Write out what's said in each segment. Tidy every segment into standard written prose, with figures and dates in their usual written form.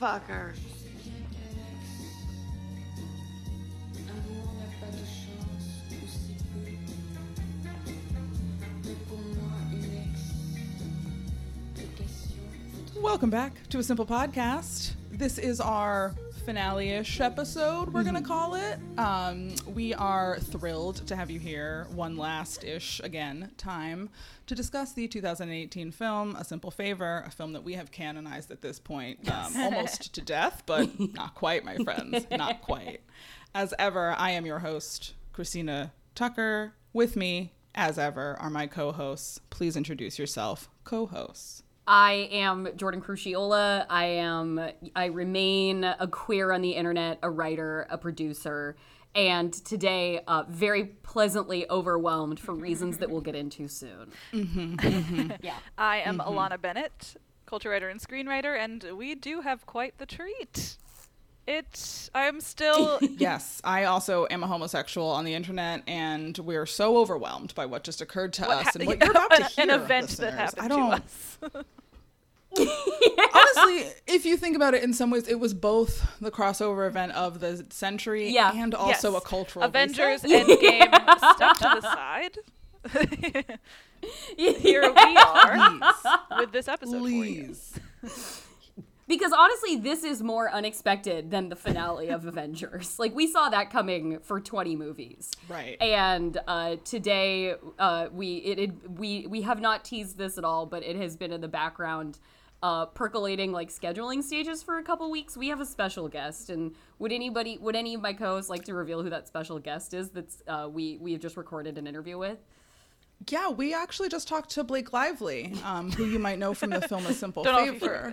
motherfucker. Welcome back to A Simple Podcast. This is our finale-ish episode, we're going to call it. We are thrilled to have you here one last-ish, again, time to discuss the 2018 film, A Simple Favor, a film that we have canonized at this point, almost to death, but not quite, my friends, not quite. As ever, I am your host, Christina Tucker. With me, as ever, are my co-hosts. Please introduce yourself, co-hosts. I am Jordan Cruciola. I remain a queer on the internet, a writer, a producer, and today very pleasantly overwhelmed for reasons that we'll get into soon. Yeah. I am Alana Bennett, culture writer and screenwriter, and we do have quite the treat. Yes, I also am a homosexual on the internet, and we're so overwhelmed by what just occurred to us and what you're about to hear. An event that happened to us. Honestly, if you think about it, in some ways, it was both the crossover event of the century and also a cultural Avengers Endgame stuff to the side. Here we are with this episode. Because honestly, this is more unexpected than the finale of Avengers. Like, we saw that coming for 20 movies. Right. And today, we have not teased this at all, but it has been in the background percolating, like, scheduling stages for a couple weeks. We have a special guest, and would any of my co-hosts like to reveal who that special guest is that's we have just recorded an interview with? Yeah, we actually just talked to Blake Lively, who you might know from the film A Simple Favor.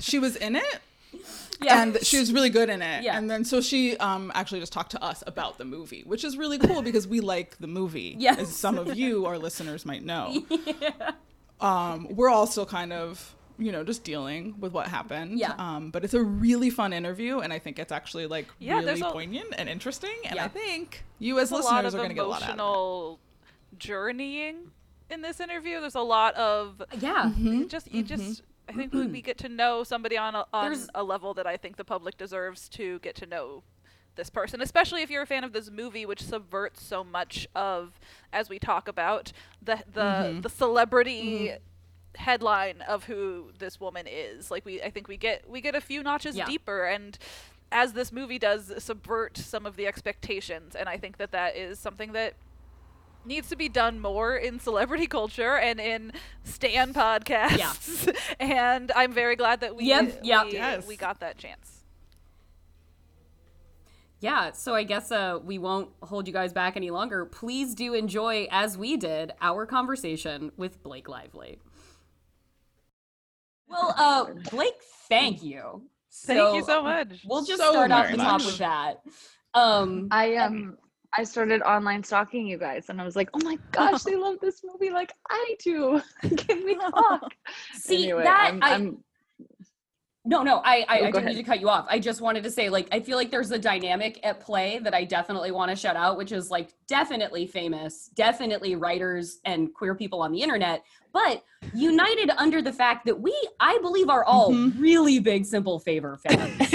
She was in it, and she was really good in it. Yeah. And then so she actually just talked to us about the movie, which is really cool because we like the movie, as some of you, our listeners, might know. We're all still kind of, you know, just dealing with what happened. But it's a really fun interview, and I think it's actually, like, really poignant and interesting. And I think you as listeners are going to get a lot out of it. Journeying in this interview, there's a lot of I think we get to know somebody on a level that I think the public deserves to get to know this person, especially if you're a fan of this movie, which subverts so much of, as we talk about, the celebrity headline of who this woman is. Like, I think we get a few notches deeper, and as this movie does, subvert some of the expectations, and I think that is something that needs to be done more in celebrity culture and in Stan podcasts. And I'm very glad that we got that chance. So I guess we won't hold you guys back any longer. Please do enjoy, as we did, our conversation with Blake Lively. Well, Blake, thank you. Thank you so much. We'll just start off the top with that. I started online stalking you guys, and I was like, oh my gosh, they love this movie like I do. Can we talk? See, anyway, that I'm... I didn't need to cut you off. I just wanted to say, like, I feel like there's a dynamic at play that I definitely want to shout out, which is, like, definitely famous, definitely writers and queer people on the internet, but united under the fact that I believe, are all really big Simple Favor fans.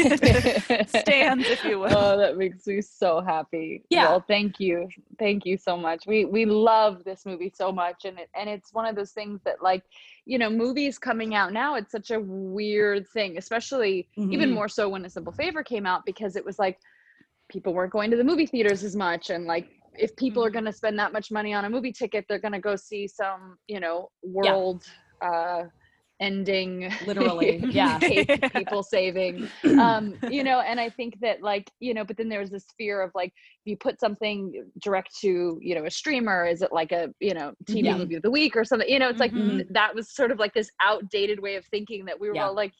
Stands, if you will. Oh, that makes me so happy. Yeah. Well, thank you. Thank you so much. We love this movie so much, and it's one of those things that, like, you know, movies coming out now, it's such a weird thing, especially even more so when A Simple Favor came out, because it was like people weren't going to the movie theaters as much, and, like, if people are going to spend that much money on a movie ticket, they're going to go see some, you know, world ending, literally, people saving, you know, and I think that, like, you know, but then there was this fear of, like, if you put something direct to, you know, a streamer, is it like a, you know, TV movie of the week or something, you know, it's like, that was sort of like this outdated way of thinking that we were all, like,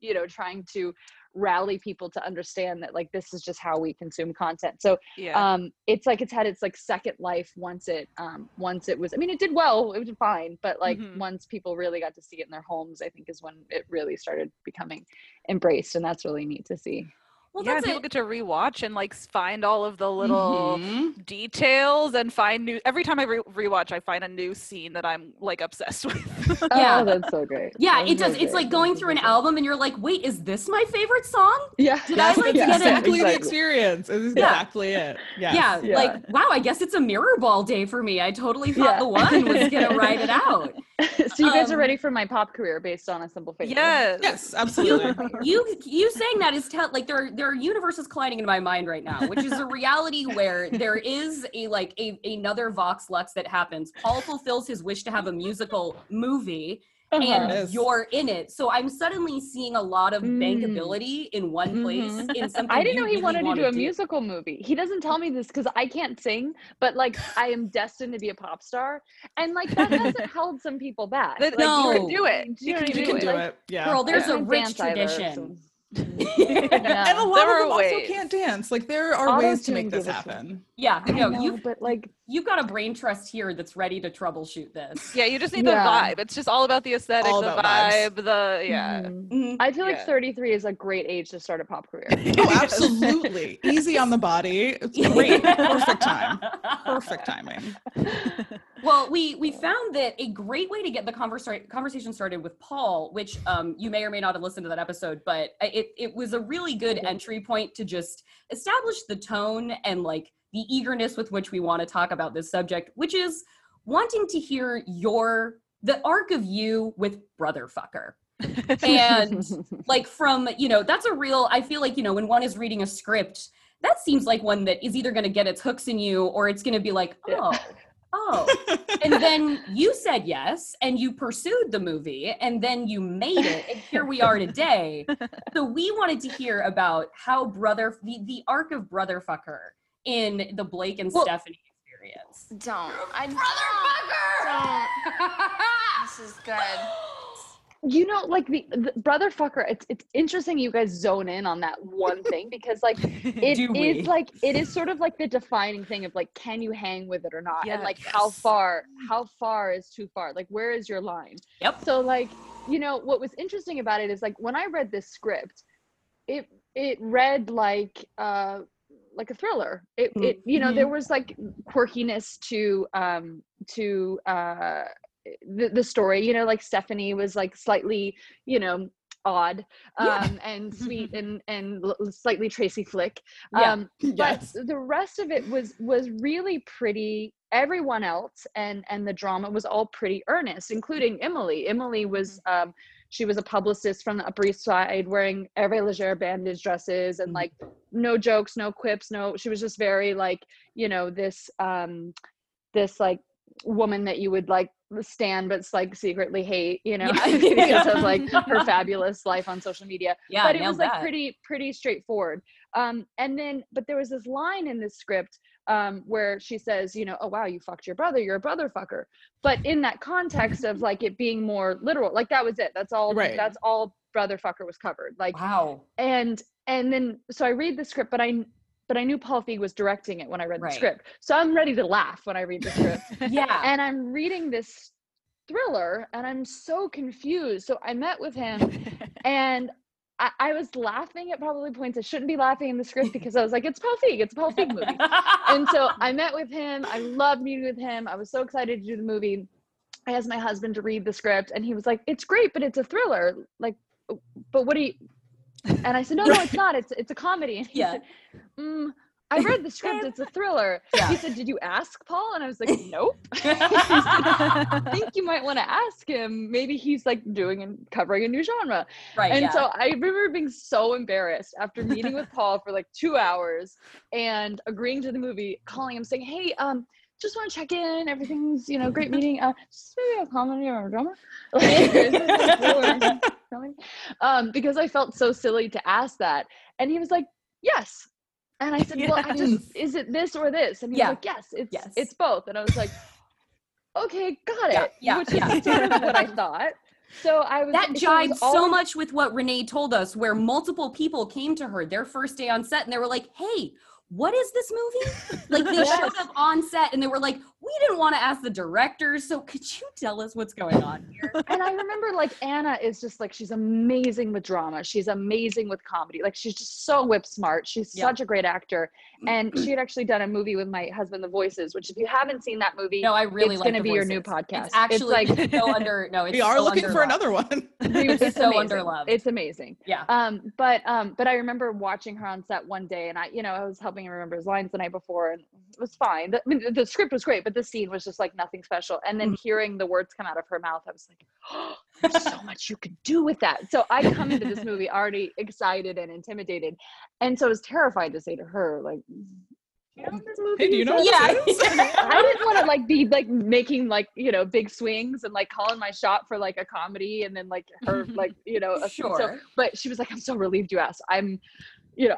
you know, trying to rally people to understand that, like, this is just how we consume content. So it's like, it's had its, like, second life once it was, I mean, it did well, it was fine, but, like, once people really got to see it in their homes, I think is when it really started becoming embraced, and that's really neat to see. Well, yeah, people get to rewatch and like find all of the little details and find new. Every time I rewatch, I find a new scene that I'm like obsessed with. Yeah, oh, that's so great. Yeah, that's it does. It's like going through an album and you're like, wait, is this my favorite song? Yeah, that's exactly the experience. This is exactly it. Yes. Yeah, yeah, like wow, I guess it's a mirror ball day for me. I totally thought the one was gonna ride it out. So you guys are ready for my pop career based on A Simple Favor? Yes, yes, absolutely. You saying that is like there are universes colliding in my mind right now, which is a reality where there is another Vox Lux that happens. Paul fulfills his wish to have a musical movie, and you're in it. So I'm suddenly seeing a lot of bankability in one place. In something I didn't know he really wanted to do a musical movie. He doesn't tell me this because I can't sing, but like I am destined to be a pop star, and like that hasn't held some people back. Like, no, you can do it. You can do it. Yeah, girl, there's a rich tradition. And a lot of them also can't dance. Like there are ways to make this happen. Yeah, I know, but like you've got a brain trust here that's ready to troubleshoot this. Yeah, you just need the vibe. It's just all about the aesthetic, the vibe. Mm-hmm. I feel like 33 is a great age to start a pop career. Oh, absolutely. Easy on the body. It's great. Perfect time. Perfect timing. Well, we found that a great way to get the conversation started with Paul, which you may or may not have listened to that episode, but it was a really good entry point to just establish the tone and like the eagerness with which we want to talk about this subject, which is wanting to hear the arc of you with Brotherfucker. And like from, that's a real, I feel like, when one is reading a script, that seems like one that is either going to get its hooks in you or it's going to be like, oh. And then you said yes, and you pursued the movie, and then you made it, and here we are today. So we wanted to hear about how the arc of Brotherfucker in the Blake and Stephanie experience. Don't. Brotherfucker! Don't. This is good. Like the Brotherfucker, it's interesting you guys zone in on that one thing because like it is sort of like the defining thing of like, can you hang with it or not? Yes. And like how far is too far? Like where is your line? Yep. So like, what was interesting about it is like when I read this script, it read like a thriller. There was like quirkiness to the story, like Stephanie was like slightly, odd, and sweet and slightly Tracy Flick. But the rest of it was really pretty. Everyone else and the drama was all pretty earnest, including Emily. Emily was, she was a publicist from the Upper East Side wearing Hervé Léger bandage dresses and like no jokes, no quips, she was just very like, this like woman that you would like stand, but like secretly hate, because of like her fabulous life on social media. Yeah, but it was like pretty straightforward. And then, but there was this line in this script where she says, oh wow, you fucked your brother, you're a brother fucker. But in that context of like it being more literal, like that was it. That's all, right. That's all brother fucker was covered. Like, wow. And then, so I read the script, but I knew Paul Feig was directing it when I read the script. So I'm ready to laugh when I read the script. Yeah. And I'm reading this thriller and I'm so confused. So I met with him and I was laughing at probably points I shouldn't be laughing in the script because I was like, it's a Paul Feig movie. And so I met with him. I loved meeting with him. I was so excited to do the movie. I asked my husband to read the script and he was like, it's great, but it's a thriller. Like, but what do you... And I said, no, it's not. It's a comedy. And he said, I read the script. It's a thriller. Yeah. He said, did you ask Paul? And I was like, nope. Said, I think you might want to ask him. Maybe he's like covering a new genre. Right. And so I remember being so embarrassed after meeting with Paul for like 2 hours and agreeing to the movie, calling him saying, hey, just want to check in. Everything's, great meeting. Just maybe a comedy or a drama. Like, because I felt so silly to ask that. And he was like, yes. And I said, well, is it this or this? And he was like, yes, it's both. And I was like, okay, got it. Yeah. Which is sort of what I thought. So I was that jibes so much with what Renee told us, where multiple people came to her their first day on set and they were like, hey, what is this movie? Like they showed up on set and they were like, we didn't want to ask the director, so could you tell us what's going on here? And I remember, like, Anna is just, like, she's amazing with drama. She's amazing with comedy. Like, she's just so whip smart. She's such a great actor. And she had actually done a movie with my husband, The Voices, which if you haven't seen that movie, it's like going to be your new podcast. It's actually we are so looking for another one. It's so underloved. It's amazing. Yeah. But I remember watching her on set one day, and I was helping him remember his lines the night before, and it was fine. I mean, the script was great, but the scene was just like nothing special. And then hearing the words come out of her mouth, I was like, oh, there's so much you could do with that. So I come into this movie already excited and intimidated. And so I was terrified to say to her, like, I didn't want to be making big swings and calling my shot for a comedy and then but she was like, I'm so relieved you asked. I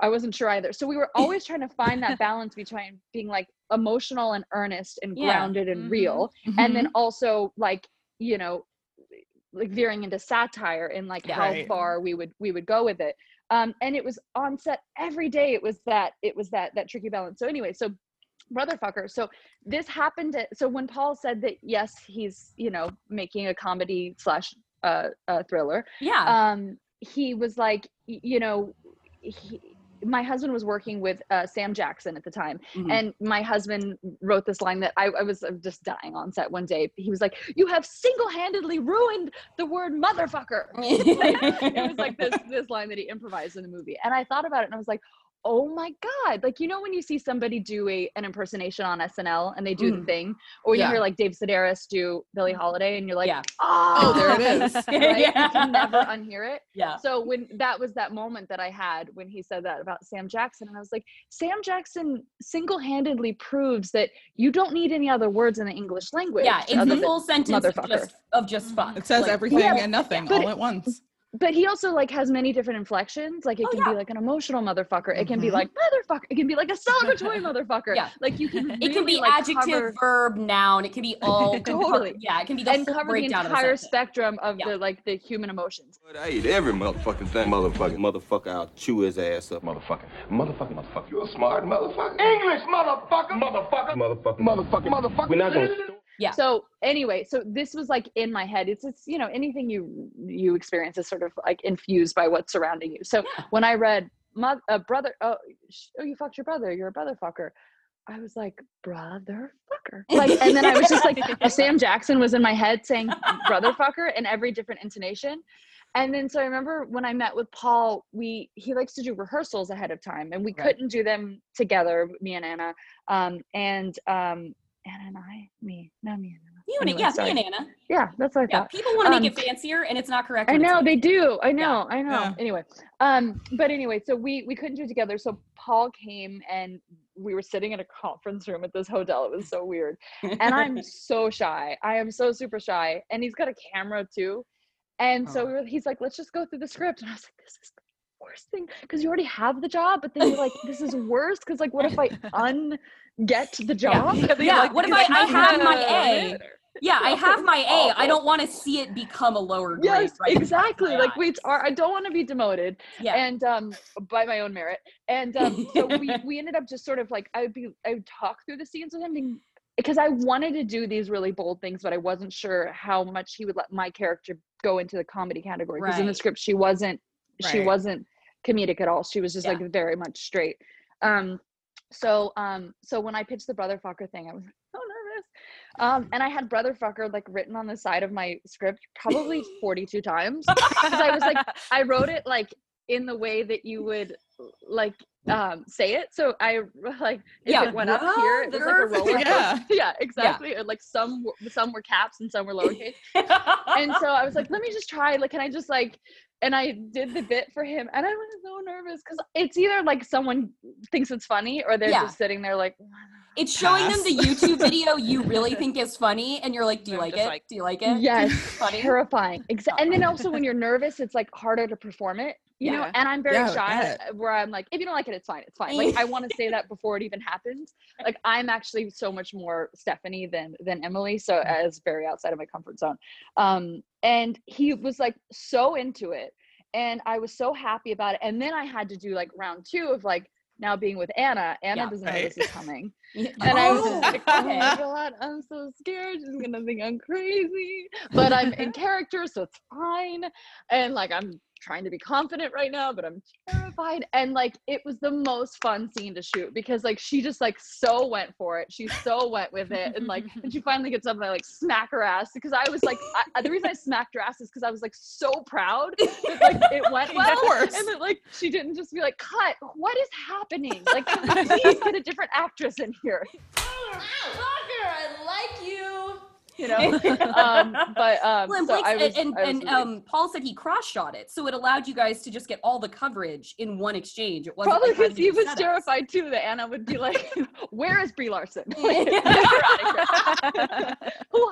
wasn't sure either. So we were always trying to find that balance between being emotional and earnest and grounded and real. Mm-hmm. And then also veering into satire and how far we would go with it. And it was on set every day. It was that tricky balance. So anyway, so Brotherfucker. So this happened. So when Paul said that, yes, he's, making a comedy / thriller. Yeah. He was like, my husband was working with Sam Jackson at the time. Mm-hmm. And my husband wrote this line that I was just dying on set one day. He was like, you have single-handedly ruined the word motherfucker. It was like this line that he improvised in the movie. And I thought about it and I was like, oh my God. When you see somebody do an impersonation on SNL and they do the thing, or you hear Dave Sedaris do Billie Holiday and you're like, oh, there it is. Right? Yeah. You can never unhear it. Yeah. So when that was that moment that I had when he said that about Sam Jackson, and I was like, Sam Jackson single-handedly proves that you don't need any other words in the English language. Yeah, it's a full sentence of just fuck. It says everything and nothing all at once. But he also has many different inflections. It can be an emotional motherfucker. It can be motherfucker. It can be a celebratory motherfucker. Yeah. You can. Really, it can be adjective, verb, noun. It can be all. Totally. Yeah. It can be cover the entire spectrum of the human emotions. I eat every motherfucking thing, motherfucker. I'll chew his ass up, motherfucker. You're a smart motherfucker. English motherfucker. We're not gonna. Yeah. So anyway, so this was in my head. It's anything you experience is sort of infused by what's surrounding you. So when I read brother, you fucked your brother, you're a brother fucker. I was like, brother fucker. And then I was just Sam Jackson was in my head saying brother fucker in every different intonation. And then, so I remember when I met with Paul, he likes to do rehearsals ahead of time, and we couldn't do them together, me and Anna. Me and Anna. Yeah, that's what I thought. People want to make it fancier, and it's not correct. I know, they do. I know. Yeah. Anyway, but anyway, so we couldn't do it together. So Paul came, and we were sitting in a conference room at this hotel. It was so weird. And I'm so shy. I am so super shy. And he's got a camera, too. And so he's like, let's just go through the script. And I was like, this is worst thing, because you already have the job, but then you're like, this is worse, because what if I get the job? Yeah, what if I have my A? Yeah, I have my A. I don't want to see it become a lower grade. Yes, right? Exactly. Yeah. I don't want to be demoted. Yeah. And by my own merit. And so we ended up just sort of I would talk through the scenes with him, and because I wanted to do these really bold things, but I wasn't sure how much he would let my character go into the comedy category, because in the script she wasn't. Right. She wasn't comedic at all. She was just very much straight. So when I pitched the brotherfucker thing, I was so nervous. And I had brotherfucker written on the side of my script probably 42 times. Because I was I wrote it in the way that you would say it. So I it went up here. It was a roller coaster. Yeah, exactly. Yeah. Or some were caps and some were lowercase. And so I was like, let me just try. Can I just and I did the bit for him, and I was so nervous because it's either someone thinks it's funny or they're just sitting there it's showing them the YouTube video you really think is funny, and you're like, do you like it? Do you like it? Yes, funny. Terrifying. And then also when you're nervous, it's harder to perform it. You know, and I'm very shy where I'm like, if you don't like it, it's fine. It's fine. I want to say that before it even happens. I'm actually so much more Stephanie than Emily. So I was very outside of my comfort zone. And he was so into it, and I was so happy about it. And then I had to do round two of now being with Anna. Anna doesn't know this is coming. Yeah. And I was just like, oh my God, I'm so scared. She's going to think I'm crazy. But I'm in character, so it's fine. And like, I'm trying to be confident right now, but I'm terrified. And like, it was the most fun scene to shoot because like, she just like so went for it. She so went with it. And like, and she finally gets up and I like smack her ass because I was like, the reason I smacked her ass is because I was like so proud that like it went well. And that like, she didn't just be like, cut, what is happening? Like, can we please get a different actress in here? Tucker, I like you. You know, and Paul said he cross-shot it, so it allowed you guys to just get all the coverage in one exchange. It wasn't probably because he was terrified too that Anna would be like, "Where is Brie Larson? Like, who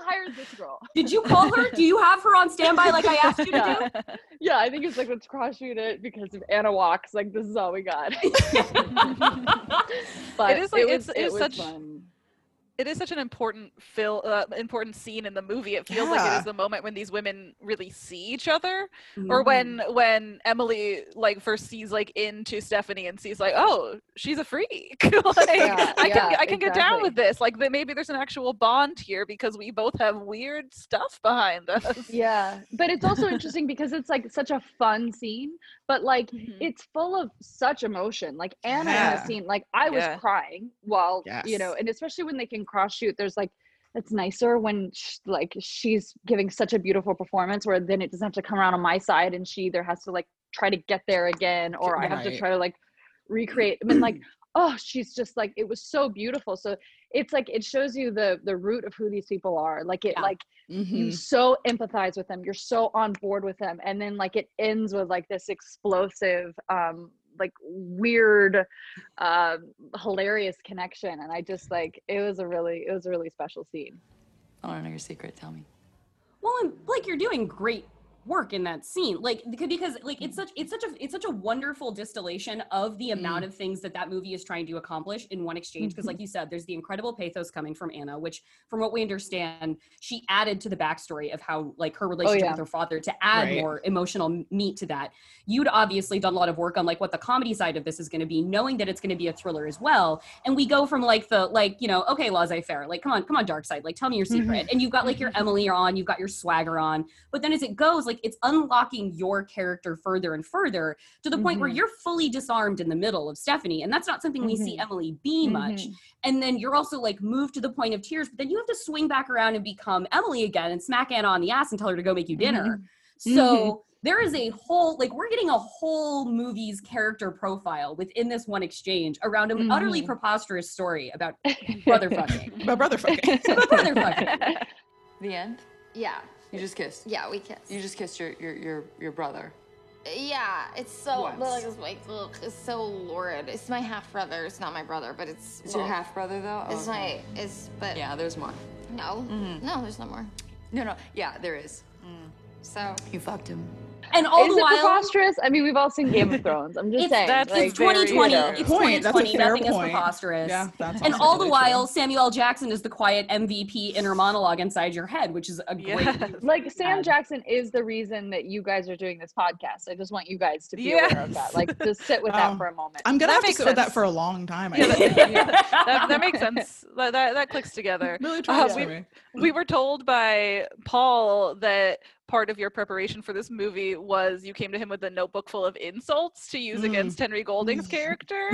hired this girl? Did you call her? Do you have her on standby like I asked you to do?" Yeah, I think it's like let's cross-shoot it because if Anna walks, like this is all we got. But it was such fun. It is such an important scene in the movie. It feels like it is the moment when these women really see each other, or when Emily like first sees like into Stephanie and sees like, oh, she's a freak. I can get down with this. Like maybe there's an actual bond here because we both have weird stuff behind us. Yeah, but it's also interesting because it's like such a fun scene, but like it's full of such emotion. Like Anna in the scene, like I was crying while you know, and especially when they can cross shoot, there's like it's nicer when she's giving such a beautiful performance where then it doesn't have to come around on my side and she either has to like try to get there again or I have to try to like recreate. I mean like oh she's just like it was so beautiful. So it's like it shows you the root of who these people are. Like it like you so empathize with them, you're so on board with them, and then like it ends with like this explosive like weird hilarious connection. And I just like it was a really special scene. I want to know your secret, tell me. Well, and Blake, you're doing great work in that scene, like because like it's such a wonderful distillation of the amount of things that movie is trying to accomplish in one exchange, because like you said, there's the incredible pathos coming from Anna, which from what we understand she added to the backstory of how like her relationship with her father to add more emotional meat to that. You'd obviously done a lot of work on like what the comedy side of this is going to be, knowing that it's going to be a thriller as well, and we go from like the like you know okay laissez-faire like come on dark side, like tell me your secret, and you've got like your Emily on, you've got your swagger on, but then as it goes like it's unlocking your character further and further to the point where you're fully disarmed in the middle of Stephanie, and that's not something we see Emily be much, and then you're also like moved to the point of tears, but then you have to swing back around and become Emily again and smack Anna on the ass and tell her to go make you dinner. So there is a whole like we're getting a whole movie's character profile within this one exchange around an utterly preposterous story about brother fucking. The end. Yeah. You just kissed. Yeah, we kissed. You just kissed your brother. Yeah, it's so like it's so lurid. It's my half brother. It's not my brother, but it's your half brother though. It's but yeah, there's more. No, no, there's no more. No, yeah, there is. So you fucked him. And all is the while, preposterous? I mean, we've all seen Game of Thrones. I'm just saying. That's like, it's 2020. It's 2020. That's a fair nothing point. Is preposterous. Yeah, that's and all really the while, true. Samuel L. Jackson is the quiet MVP inner monologue inside your head, which is a great. Like Sam Jackson is the reason that you guys are doing this podcast. I just want you guys to be aware of that. Like, just sit with that for a moment. I'm gonna have to sit with that for a long time. I think. That makes sense. That clicks together. Really we were told by Paul that part of your preparation for this movie was you came to him with a notebook full of insults to use against Henry Golding's character.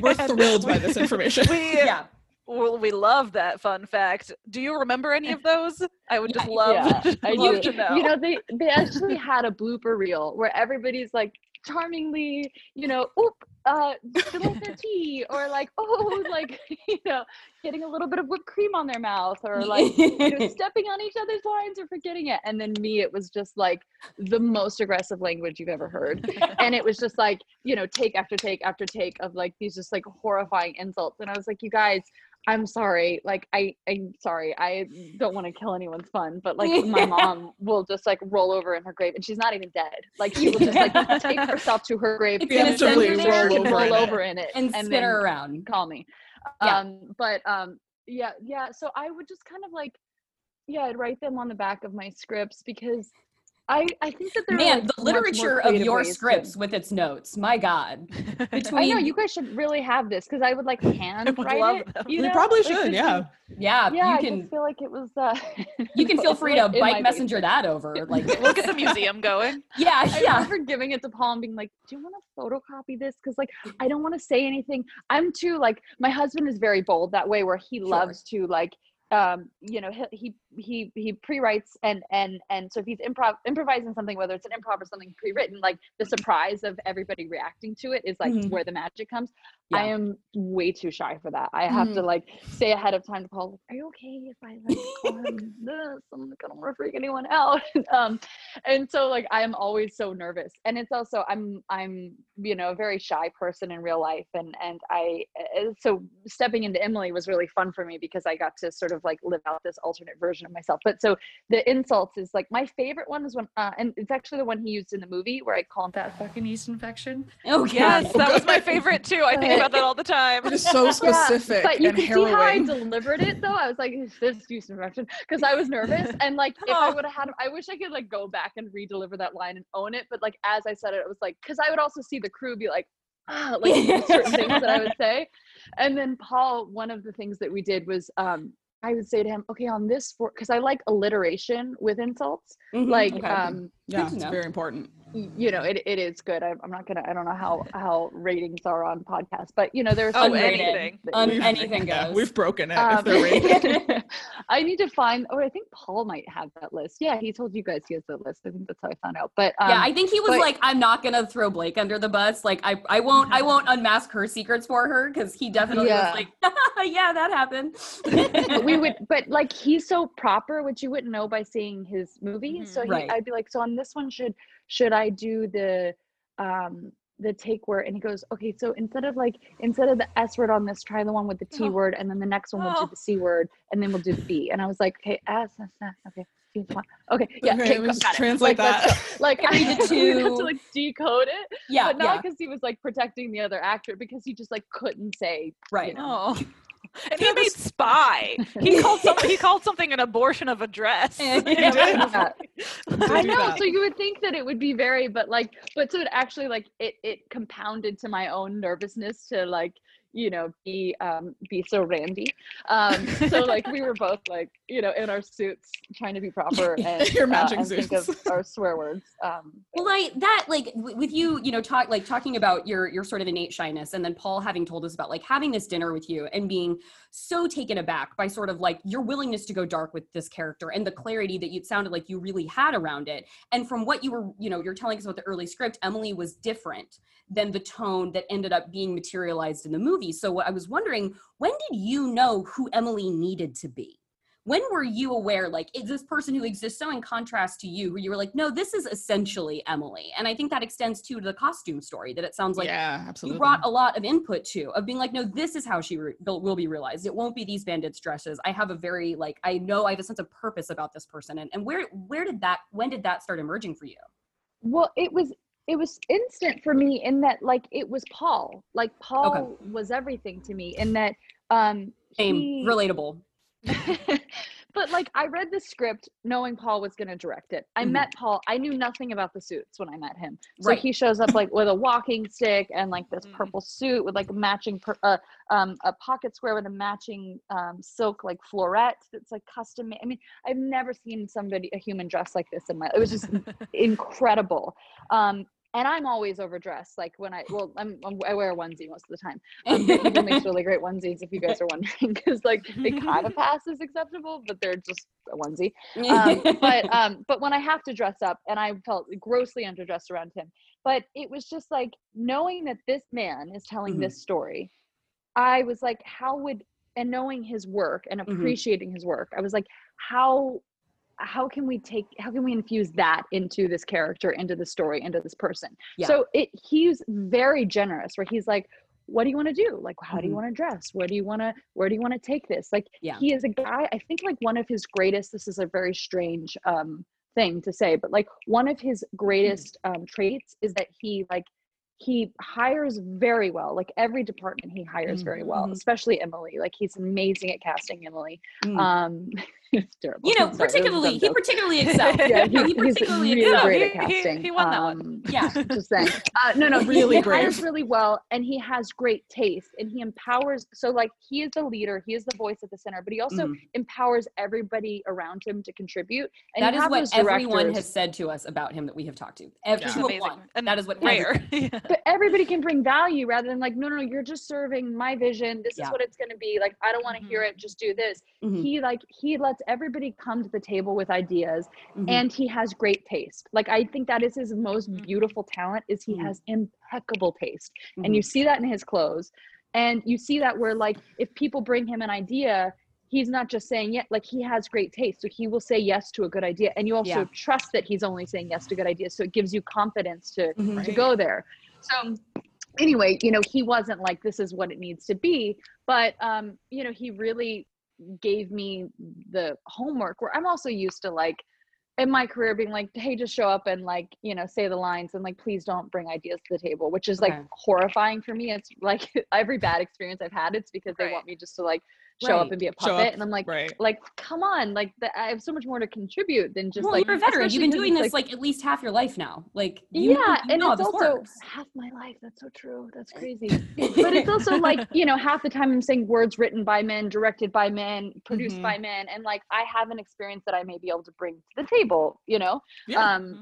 We're thrilled by this information. We love that fun fact. Do you remember any of those? I would just love to know. You know, they actually had a blooper reel where everybody's like, charmingly, you know, oop, spilling their tea, or like, oh, like, you know, getting a little bit of whipped cream on their mouth, or like, you know, stepping on each other's lines or forgetting it. And then me, it was just like the most aggressive language you've ever heard. And it was just like, you know, take after take after take of like these just like horrifying insults. And I was like, you guys, I'm sorry. Like, I'm sorry. I don't want to kill anyone's fun, but like my mom will just like roll over in her grave, and she's not even dead. Like she will just like take herself to her grave, roll over in it, and spin her around. Call me. Yeah. So I would just kind of like, I'd write them on the back of my scripts because I think that there are the literature of your scripts with its notes. My God. I know, you guys should really have this because I would like hand write it. You know? Probably should, yeah. Yeah, you can, I just feel like it was... you can feel free to bike messenger that over. Like, look at the museum going. Yeah. I remember giving it to Paul and being like, do you want to photocopy this? Because like, I don't want to say anything. I'm too like, my husband is very bold that way where he loves to like, you know, he pre-writes and so if he's improvising something, whether it's an improv or something pre-written, like the surprise of everybody reacting to it is like where the magic comes. Yeah. I am way too shy for that. I have to like say ahead of time to Paul, like, are you okay if I like call him this? I'm like, I don't want to freak anyone out. And so like I'm always so nervous, and it's also I'm you know, a very shy person in real life, and so stepping into Emily was really fun for me because I got to sort of like live out this alternate version of myself. But so the insults is like my favorite one is when and it's actually the one he used in the movie where I call him that fucking yeast infection. Oh yes, that was my favorite too. I think about that all the time. It is so specific. But you can see how I delivered it though. I was like, is this yeast infection? Because I was nervous and like if I would have had him, I wish I could like go back and re-deliver that line and own it. But like as I said it, it was like, because I would also see the crew be like certain things that I would say. And then Paul, one of the things that we did was I would say to him, okay, on this, because I like alliteration with insults. Mm-hmm, like, okay. Yeah, it's very important. You know, it is good. I don't know how ratings are on podcasts, but you know, there's anything goes. We've broken it. If they're rated. I need to find, I think Paul might have that list. Yeah. He told you guys he has the list. I think that's how I found out. But yeah, I think he was like, I'm not going to throw Blake under the bus. Like I won't unmask her secrets for her. Cause he definitely was like, yeah, that happened. But like, he's so proper, which you wouldn't know by seeing his movie. So I'd be like, so on this one, should I do the take word? And he goes, okay, so instead of the S word on this, try the one with the T word, and then the next one we'll do the C word, and then we'll do the B. And I was like, okay, S, okay. Okay. Yeah. Okay, let me just translate that. Like I needed to like decode it. Yeah. But not because he was like protecting the other actor, because he just like couldn't say. Right. You know. Oh. And he made spy. He called something an abortion of a dress. I know. So you would think that it would be very, but so it actually like it compounded to my own nervousness to like, you know, be so randy. So like we were both like, you know, in our suits trying to be proper and, your matching suits. Think of our swear words. Well, with you, you know, talking about your sort of innate shyness, and then Paul having told us about like having this dinner with you and being so taken aback by sort of like your willingness to go dark with this character and the clarity that you sounded like you really had around it. And from what you were, you know, you're telling us about the early script, Emily was different than the tone that ended up being materialized in the movie. So what I was wondering, when did you know who Emily needed to be? When were you aware, like, is this person who exists so in contrast to you, where you were like, no, this is essentially Emily? And I think that extends to the costume story that it sounds like you brought a lot of input to, of being like, no, this is how she will be realized. It won't be these bandits' dresses. I have a very, like, I know I have a sense of purpose about this person. And when did that start emerging for you? Well, it was instant for me in that, like, it was Paul. Like, Paul was everything to me in that relatable. But, like, I read the script knowing Paul was going to direct it. I met Paul. I knew nothing about the suits when I met him. So he shows up, like, with a walking stick and, like, this purple suit with, like, a matching a pocket square with a matching silk, like, floret that's, like, custom. I mean, I've never seen a human dress like this in my life. It was just incredible. And I'm always overdressed. Like when I wear a onesie most of the time. He makes really great onesies, if you guys are wondering, because like they kind of pass as acceptable, but they're just a onesie. But when I have to dress up, and I felt grossly underdressed around him, but it was just like knowing that this man is telling this story. I was like, and knowing his work and appreciating his work, I was like, how can we infuse that into this character, into the story, into this person? Yeah. So he's very generous where he's like, what do you want to do? Like, how do you want to dress? Where do you want to take this? Like, he is a guy, I think like one of his greatest, this is a very strange thing to say, but like one of his greatest traits is that he hires very well, like every department he hires very well, especially Emily. Like he's amazing at casting Emily. It's terrible. You know, I'm particularly, he particularly excelled. Yeah, he particularly excelled. He won that one. Yeah. Just saying. Really great. He hires really well, and he has great taste, and he empowers. So, like, he is the leader. He is the voice at the center, but he also empowers everybody around him to contribute. And that is what everyone has said to us about him that we have talked to. Everyone. And that is what rare. But everybody can bring value rather than like, no, you're just serving my vision. This is what it's going to be. Like, I don't want to hear it. Just do this. He lets everybody come to the table with ideas, and he has great taste. Like, I think that is his most beautiful talent, is he has impeccable taste. And you see that in his clothes, and you see that where, like, if people bring him an idea, he's not just saying yes. Like, he has great taste, so he will say yes to a good idea. And you also trust that he's only saying yes to good ideas, so it gives you confidence to go there. So anyway, he wasn't like, this is what it needs to be, but he really gave me the homework, where I'm also used to, like, in my career being like, hey, just show up and, like, say the lines, and, like, please don't bring ideas to the table, which is like horrifying for me. It's like every bad experience I've had, it's because they want me just to, like, show up and be a puppet. And I'm like, come on, like, I have so much more to contribute than just you're a veteran. You've been doing this like at least half your life now. Like, and it's also works. Half my life. That's so true. That's crazy. But it's also like, half the time I'm saying words written by men, directed by men, produced by men. And, like, I have an experience that I may be able to bring to the table,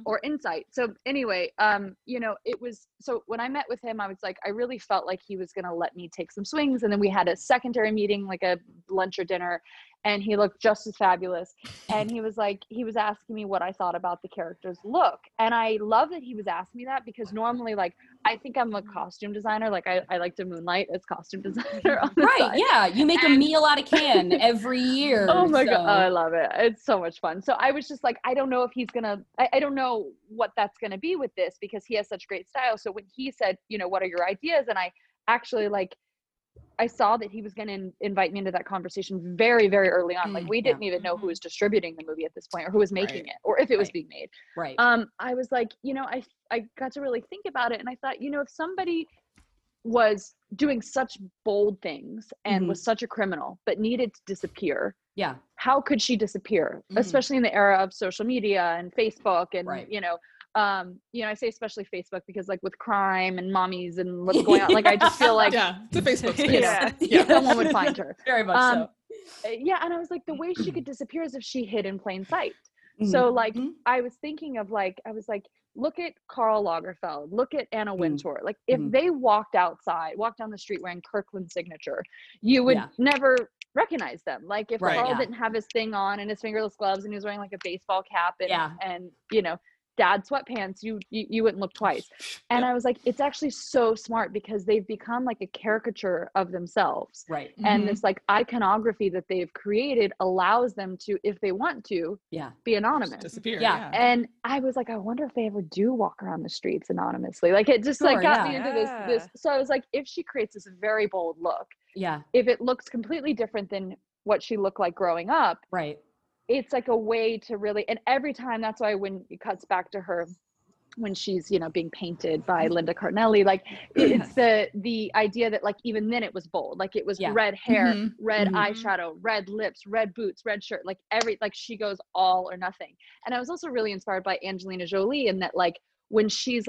or insight. So anyway, it was, so when I met with him, I was like, I really felt like he was going to let me take some swings. And then we had a secondary meeting, like a lunch or dinner, and he looked just as fabulous. And he was like, he was asking me what I thought about the character's look. And I love that he was asking me that, because normally, like, I think I'm a costume designer. Like, I like to moonlight as costume designer on the side. Yeah. You make a meal out of can every year. Oh my God. Oh, I love it. It's so much fun. So I was just like, I don't know if he's going to, I don't know what that's going to be with this, because he has such great style. So when he said, what are your ideas? And I actually, like, I saw that he was going to invite me into that conversation very, very early on. Like, we didn't even know who was distributing the movie at this point, or who was making it, or if it was being made. Right. I was like, I got to really think about it. And I thought, if somebody was doing such bold things and was such a criminal, but needed to disappear. Yeah. How could she disappear? Especially in the era of social media and Facebook and, I say especially Facebook, because, like, with crime and mommies and what's going on, like, I just feel like it's a Facebook space. Someone would find her. Very much so. Yeah, and I was like, the way she could disappear is if she hid in plain sight. So, like, I was thinking of, like, I was like, look at Karl Lagerfeld, look at Anna Wintour. Like, if they walked down the street wearing Kirkland signature, you would never recognize them. Like, if Karl didn't have his thing on and his fingerless gloves, and he was wearing, like, a baseball cap and dad sweatpants, you wouldn't look twice. And I was like, it's actually so smart, because they've become like a caricature of themselves, and this, like, iconography that they've created allows them to, if they want to, be anonymous. Just disappear. And I was like, I wonder if they ever do walk around the streets anonymously. Like, it just got me into this. So I was like, if she creates this very bold look, if it looks completely different than what she looked like growing up, it's like a way to really, and every time, that's why when it cuts back to her, when she's, being painted by Linda Cardinelli, like, it's the idea that, like, even then it was bold, like, it was red hair, red eyeshadow, red lips, red boots, red shirt, like, she goes all or nothing. And I was also really inspired by Angelina Jolie, in that, like, when she's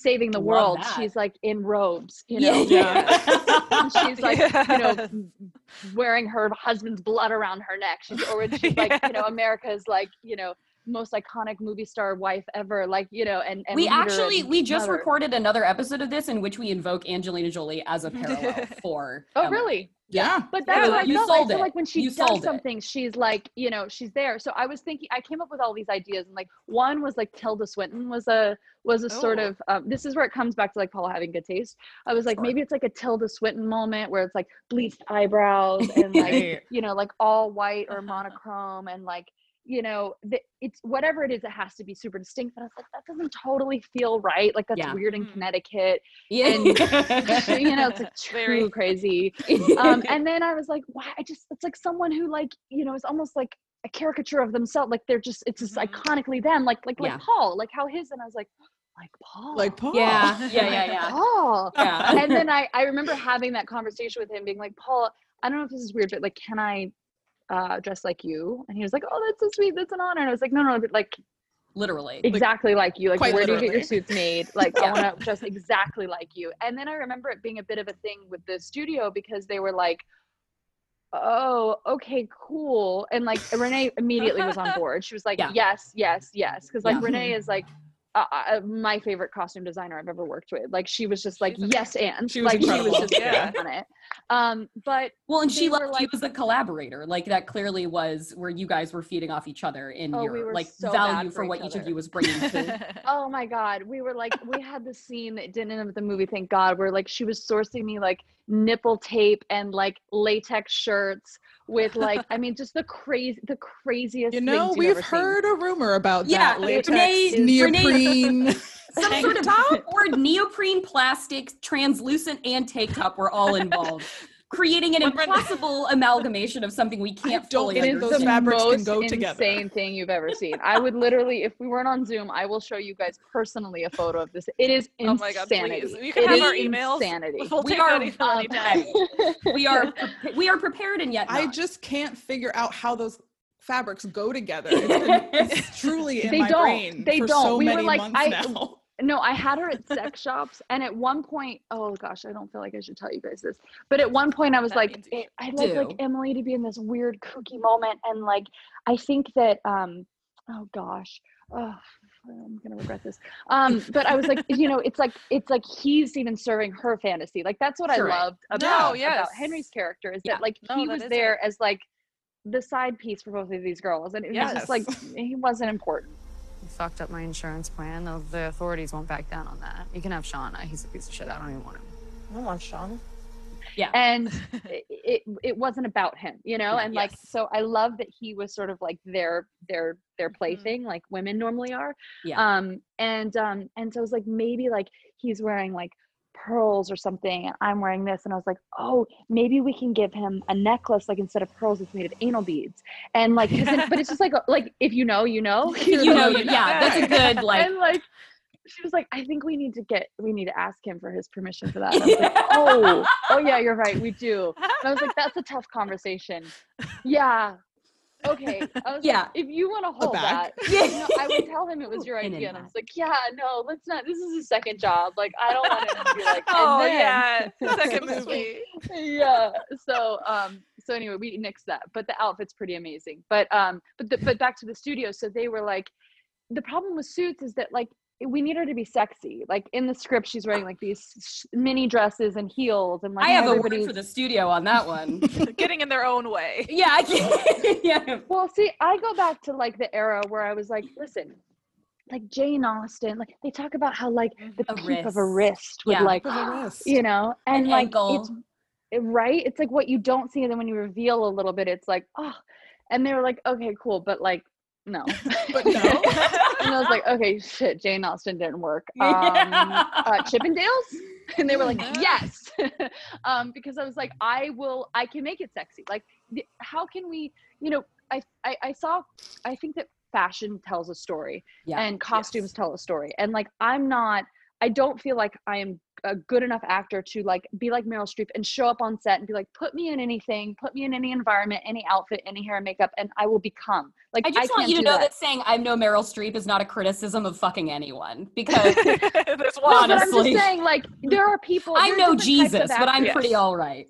saving the world, she's like in robes, and she's like, wearing her husband's blood around her neck. She's like, America's like, most iconic movie star wife ever, like, and we just recorded another episode of this in which we invoke Angelina Jolie as a parallel for really? Yeah. But that's what I felt like when she does something, she's like, she's there. So I was thinking, I came up with all these ideas, and, like, one was like Tilda Swinton was a sort of, this is where it comes back to, like, Paul having good taste. I was like, maybe it's like a Tilda Swinton moment, where it's like bleached eyebrows and, like, like all white or monochrome, and, like, it's whatever it is, it has to be super distinct. But I was like, that doesn't totally feel right. Like, that's weird in Connecticut. Yeah. And, it's like too crazy. And then I was like, wow, it's like someone who, like, is almost like a caricature of themselves. Like, they're just, it's just iconically them, like Paul, like how his, and I was like Paul. Like Paul. Yeah. Paul. Yeah. And then I remember having that conversation with him, being like, Paul, I don't know if this is weird, but, like, can I dressed like you. And he was like, oh, that's so sweet. That's an honor. And I was like, no, but like, literally. Exactly like you. Like, where literally do you get your suits made? Like, yeah. I want to dress exactly like you. And then I remember it being a bit of a thing with the studio because they were like, oh, okay, cool. And like Renee immediately was on board. She was like, yeah. yes. Because like Renee is like my favorite costume designer I've ever worked with. Like she was just like, yes, and she was like, incredible. She was just on it. But well, and she loved, like, he was a collaborator. Like that clearly was where you guys were feeding off each other in your like so value for what each of you was bringing to. Oh my God, we were like, we had this scene that didn't end up the movie. Thank God, where like she was sourcing me like nipple tape and like latex shirts with like, I mean, just the craziest. You know, we've heard a rumor about that latex neoprene. Some sort of top or neoprene plastic, translucent and take top were all involved, creating an impossible amalgamation of something we can't fully understand. It is the fabrics can go together. Insane thing you've ever seen. I would literally, if we weren't on Zoom, I will show you guys personally a photo of this. It is insanity. Oh my God, please. You can have our emails. Insanity. We are prepared and yet not. I just can't figure out how those fabrics go together. It's truly in my brain for so many months now. No, I had her at sex shops, and at one point, oh gosh, I don't feel like I should tell you guys this, but at one point I was like, I'd like Emily to be in this weird kooky moment, and like, I think that, I'm gonna regret this. But I was like, you know, it's like he's even serving her fantasy. Like that's what I loved about Henry's character is that like he was there as like the side piece for both of these girls, and it was just like he wasn't important. You fucked up my insurance plan. The authorities won't back down on that. You can have Shauna. He's a piece of shit. I don't even want him. I don't want Shauna. Yeah. And it wasn't about him, you know? And like, so I love that he was sort of like their plaything, like women normally are. Yeah. And so it was like, maybe like he's wearing like pearls or something, and I'm wearing this, and I was like, oh, maybe we can give him a necklace, like instead of pearls it's made of anal beads, and like but it's just like if you know you know, that's a good like. And like she was like, I think we need to ask him for his permission for that, and I was like, oh yeah, you're right, we do. And I was like, that's a tough conversation. Okay. I was like, if you want to hold that, you know, I would tell him it was your idea. And I was like, let's not. This is his second job. Like, I don't want him to be like, second movie. Yeah. So anyway, we nixed that, but the outfit's pretty amazing. But back to the studio. So they were like, the problem with suits is that like, we need her to be sexy. Like in the script, she's wearing like these mini dresses and heels. And like, I have a word for the studio on that one. Getting in their own way. Yeah, Well, see, I go back to like the era where I was like, listen, like Jane Austen, like they talk about how like the peep of a wrist would like, you know, and like it's like what you don't see, and then when you reveal a little bit, it's like, oh, and they were like, okay, cool, but like. No. But no. And I was like, okay, shit, Jane Austen didn't work. Chippendales? And they were like, yes. Because I was like, I can make it sexy. Like, how can we, you know, I think that fashion tells a story and costumes tell a story. And like, I don't feel like I am a good enough actor to like be like Meryl Streep and show up on set and be like, put me in anything, put me in any environment, any outfit, any hair and makeup, and I will become like. I just want you to know that saying I'm no Meryl Streep is not a criticism of fucking anyone, because honestly, but I'm just saying like there are people. I know Jesus, but I'm pretty all right.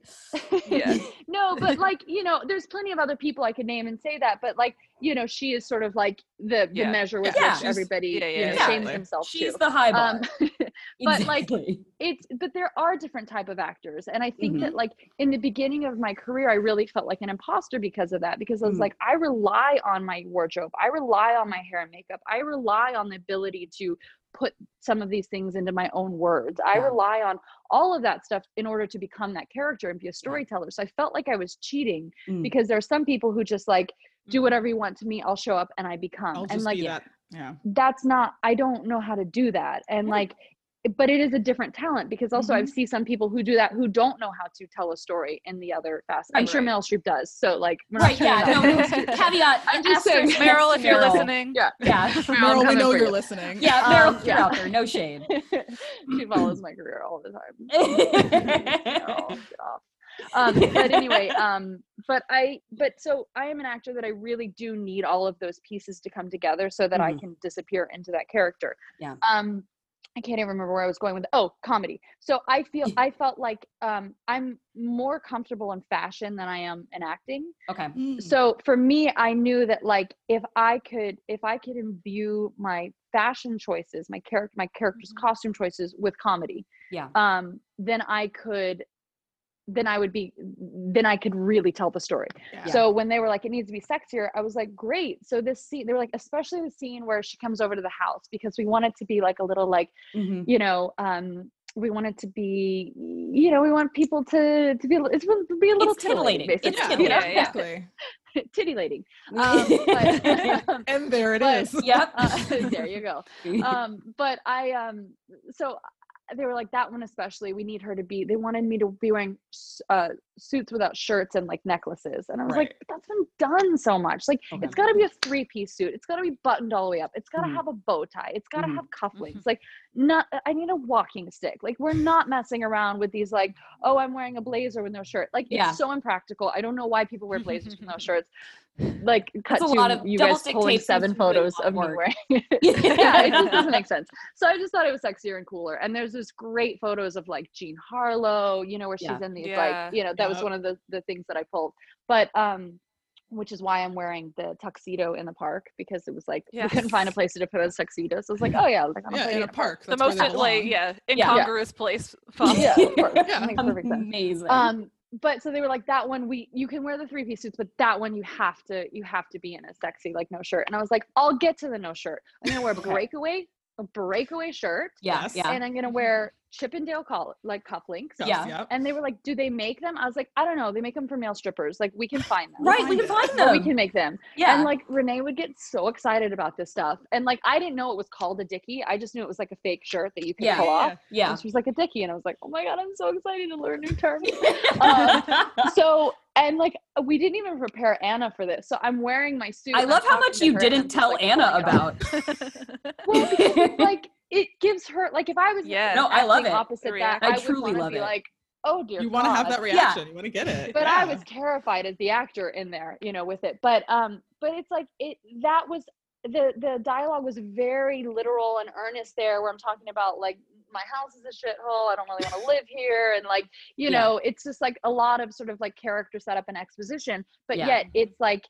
No, but like, you know, there's plenty of other people I could name and say that, but like, you know, she is sort of like the measure with which everybody shames themselves. She's the high bar. But like but there are different type of actors. And I think that like in the beginning of my career, I really felt like an imposter because of that, because I was like, I rely on my wardrobe. I rely on my hair and makeup. I rely on the ability to put some of these things into my own words. I rely on all of that stuff in order to become that character and be a storyteller. So I felt like I was cheating because there are some people who just like, do whatever you want to me, I'll show up and I become. I'll just be that. Yeah. That's not, I don't know how to do that. And like, but it is a different talent, because also I see some people who do that who don't know how to tell a story in the other facet. I'm sure Meryl Streep does. So like, caveat. I'm just saying, Meryl, if you're listening. Yeah. Meryl, we know you're listening. Yeah, Meryl, get out there. No shade. She follows my career all the time. Meryl, get off. But anyway, so I am an actor that I really do need all of those pieces to come together so that I can disappear into that character. Yeah. I can't even remember where I was going with it. Oh, comedy. So I felt like I'm more comfortable in fashion than I am in acting. Okay. Mm. So for me, I knew that like if I could imbue my fashion choices, my character's costume choices with comedy. Yeah. Then I could really tell the story. Yeah. So when they were like, it needs to be sexier, I was like, great. So this scene, they were like, especially the scene where she comes over to the house, because we want it to be like a little, like, we want it to be, we want people to be a little titillating. Basically. Titillating. And there it is. Yep. There you go. So they were like, that one especially, we need her to be, they wanted me to be wearing suits without shirts and like necklaces. And I was like, that's been done so much. Like, it's got to be a 3-piece suit. It's got to be buttoned all the way up. It's got to have a bow tie. It's got to have cufflinks. Like, I need a walking stick. Like, we're not messing around with these, like, oh, I'm wearing a blazer with no shirt. Like, it's so impractical. I don't know why people wear blazers with no shirts. Like, cut to a lot of you guys pulling 7 photos of me wearing it. Yeah, it just doesn't make sense. So I just thought it was sexier and cooler. And there's this great photos of like Jean Harlow, where she's in these that was one of the things that I pulled. But which is why I'm wearing the tuxedo in the park, because it was like we couldn't find a place to put a tuxedo. So it's like, in a park. The most incongruous place possible. Yeah, makes perfect sense. Amazing. But so they were like, that one you can wear the 3-piece suits, but that one you have to be in a sexy, like, no shirt. And I was like, I'll get to the no shirt. I'm gonna wear a breakaway shirt. Yes. Yeah. And I'm gonna wear Chippendale cufflinks. Yeah. Yep. And they were like, do they make them? I was like, I don't know. They make them for male strippers. Like, we can find them. Right. We can find them. We can make them. Yeah. And like, Renee would get so excited about this stuff. And like, I didn't know it was called a dickie. I just knew it was like a fake shirt that you could pull off. Yeah. And she was like, a dickie. And I was like, oh my God, I'm so excited to learn new terms. And like, we didn't even prepare Anna for this. So I'm wearing my suit. I love how much you didn't tell Anna about. Well, because like, it gives her, like, if I was opposite that, I truly love it. Like, oh dear, you want to have that reaction. You want to get it. But I was terrified as the actor in there, with it. But it's like that was the dialogue was very literal and earnest there, where I'm talking about like, my house is a shithole. I don't really want to live here. And like, it's just like a lot of sort of like character setup and exposition. But yet it's like,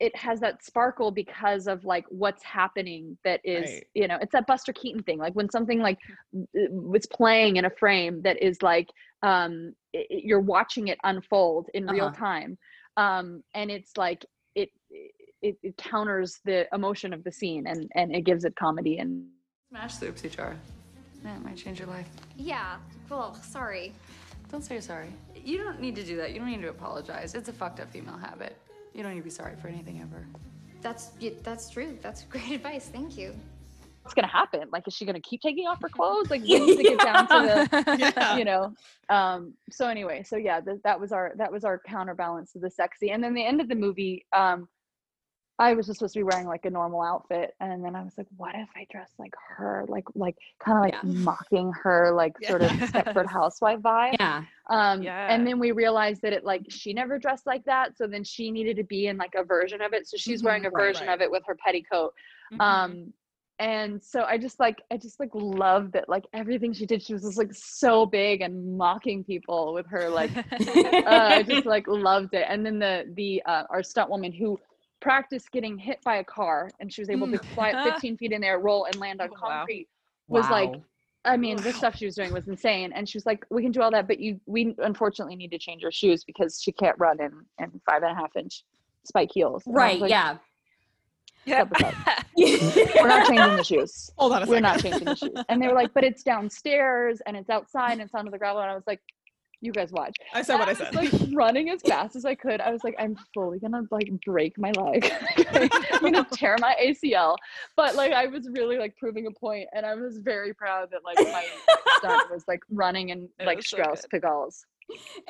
it has that sparkle because of like what's happening. That is, it's that Buster Keaton thing. Like, when something like was playing in a frame that is like, you're watching it unfold in real time. And it's like, it counters the emotion of the scene and it gives it comedy. And smash the oopsie jar. That might change your life. Yeah, well, sorry. Don't say you're sorry. You don't need to do that. You don't need to apologize. It's a fucked up female habit. You don't need to be sorry for anything ever. That's true. That's great advice. Thank you. What's gonna happen? Like, is she gonna keep taking off her clothes? Like, we need to get down to the, So anyway, that was our counterbalance to the sexy. And then the end of the movie, I was just supposed to be wearing like a normal outfit. And then I was like, what if I dress like her, like kind of like mocking her, like sort of Stepford Housewife vibe. Yeah. And then we realized that it, like, she never dressed like that. So then she needed to be in like a version of it. So she's wearing a version of it with her petticoat. And so I just loved that, like, everything she did, she was just like so big and mocking people with her, like, I just like loved it. And then the our stunt woman who practiced getting hit by a car, and she was able to fly up 15 feet in the air, roll and land on concrete. Wow. Was like, I mean, the stuff she was doing was insane. And she was like, we can do all that, but we unfortunately need to change her shoes because she can't run in 5.5-inch spike heels. And right. Like, yeah. We're not changing the shoes. Hold on a second. We're not changing the shoes. And they were like, but it's downstairs and it's outside and it's under the gravel. And I was like, you guys watch. I said what I said. Like, running as fast as I could. I was like, I'm fully gonna like break my leg. I'm gonna tear my ACL. But like, I was really like proving a point, and I was very proud that like my stunt was like running and like Strauss Pigals.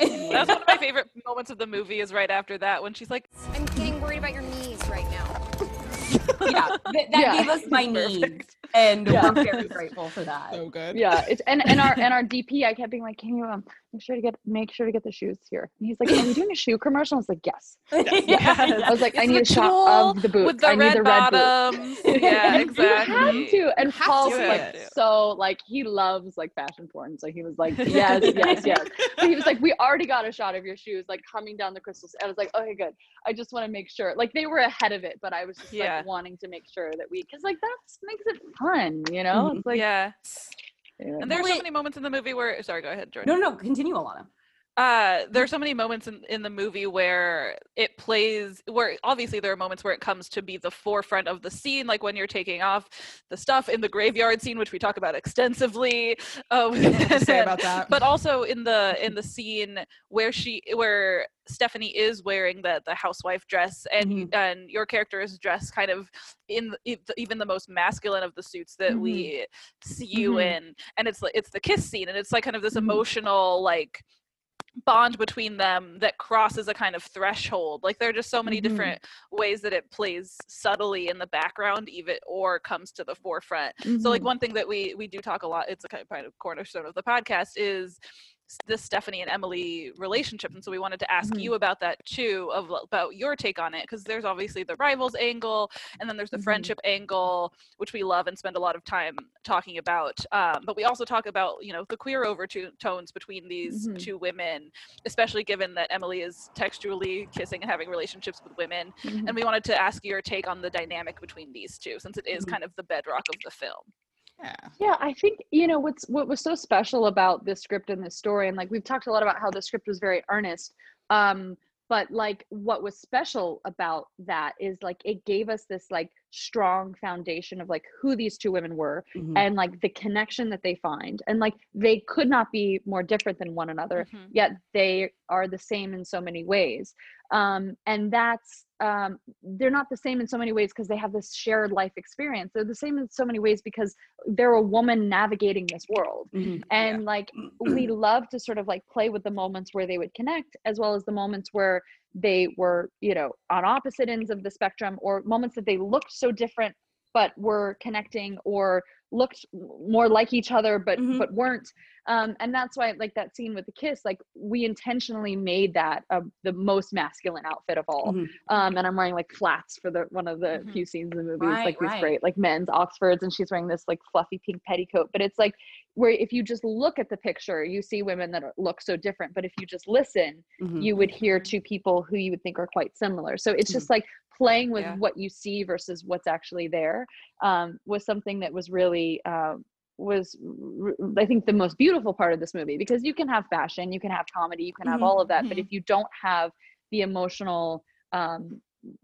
That's one of my favorite moments of the movie is right after that, when she's like, I'm getting worried about your knees right now. That gave us my knees. And we're very grateful for that. So good. Yeah. It's and our DP, I kept being like, can you make sure to get the shoes here? And he's like, are we doing a shoe commercial? I was like, yes. Yes. I was like, I need a shot of the boots. I need the red bottoms. Yeah, exactly. You have to. And Paul's like he loves like fashion porn. So he was like, yes. But he was like, we already got a shot of your shoes, like coming down the crystals. I was like, okay, good. I just want to make sure. Like they were ahead of it, but I was just like wanting to make sure that because like that makes it fun, you know? It's like, and there's so many moments in the movie where sorry, go ahead, Jordan. No, continue, Alana. There's so many moments in the movie where it plays, where obviously there are moments where it comes to be the forefront of the scene, like when you're taking off the stuff in the graveyard scene, which we talk about extensively. Say about that. But also in the scene where Stephanie is wearing the housewife dress, and and your character is dressed kind of in even the most masculine of the suits that we see you in, and it's the kiss scene, and it's like kind of this emotional like bond between them that crosses a kind of threshold. Like there are just so many different ways that it plays subtly in the background even or comes to the forefront. So like one thing that we do talk a lot, it's a kind of cornerstone of the podcast, is this Stephanie and Emily relationship, and so we wanted to ask you about that too, about your take on it, because there's obviously the rivals angle, and then there's the friendship angle, which we love and spend a lot of time talking about, but we also talk about, you know, the queer overtones between these two women, especially given that Emily is textually kissing and having relationships with women, and we wanted to ask your take on the dynamic between these two, since it is kind of the bedrock of the film. Yeah, I think, you know, what was so special about this script and this story, and like we've talked a lot about how the script was very earnest, but like what was special about that is like it gave us this like strong foundation of like who these two women were and like the connection that they find, and like they could not be more different than one another, yet they are the same in so many ways, and that's they're not the same in so many ways because they have this shared life experience. They're the same in so many ways because they're a woman navigating this world, and like we love to sort of like play with the moments where they would connect, as well as the moments where they were, you know, on opposite ends of the spectrum, or moments that they looked so different but were connecting, or looked more like each other but weren't, and that's why like that scene with the kiss, like we intentionally made that the most masculine outfit of all, and I'm wearing like flats for one of the few scenes in the movie, like these great like men's Oxfords, and she's wearing this like fluffy pink petticoat, but it's like where if you just look at the picture you see women that look so different, but if you just listen you would hear two people who you would think are quite similar, so it's just like playing with what you see versus what's actually there, was something that was really, I think the most beautiful part of this movie, because you can have fashion, you can have comedy, you can have all of that, but if you don't have the emotional,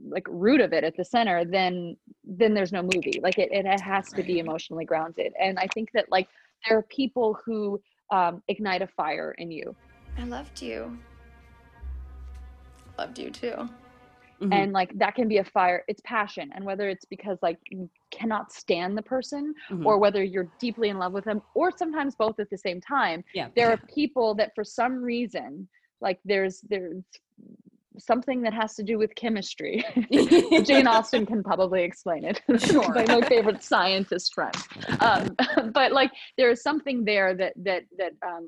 like root of it at the center, then there's no movie. Like it has to be emotionally grounded. And I think that like, there are people who, ignite a fire in you. I loved you. Loved you too. And like that can be a fire, it's passion, and whether it's because like you cannot stand the person or whether you're deeply in love with them, or sometimes both at the same time, there are people that for some reason, like there's something that has to do with chemistry. Jane Austen can probably explain it. Sure. My favorite scientist friend. But like there is something there that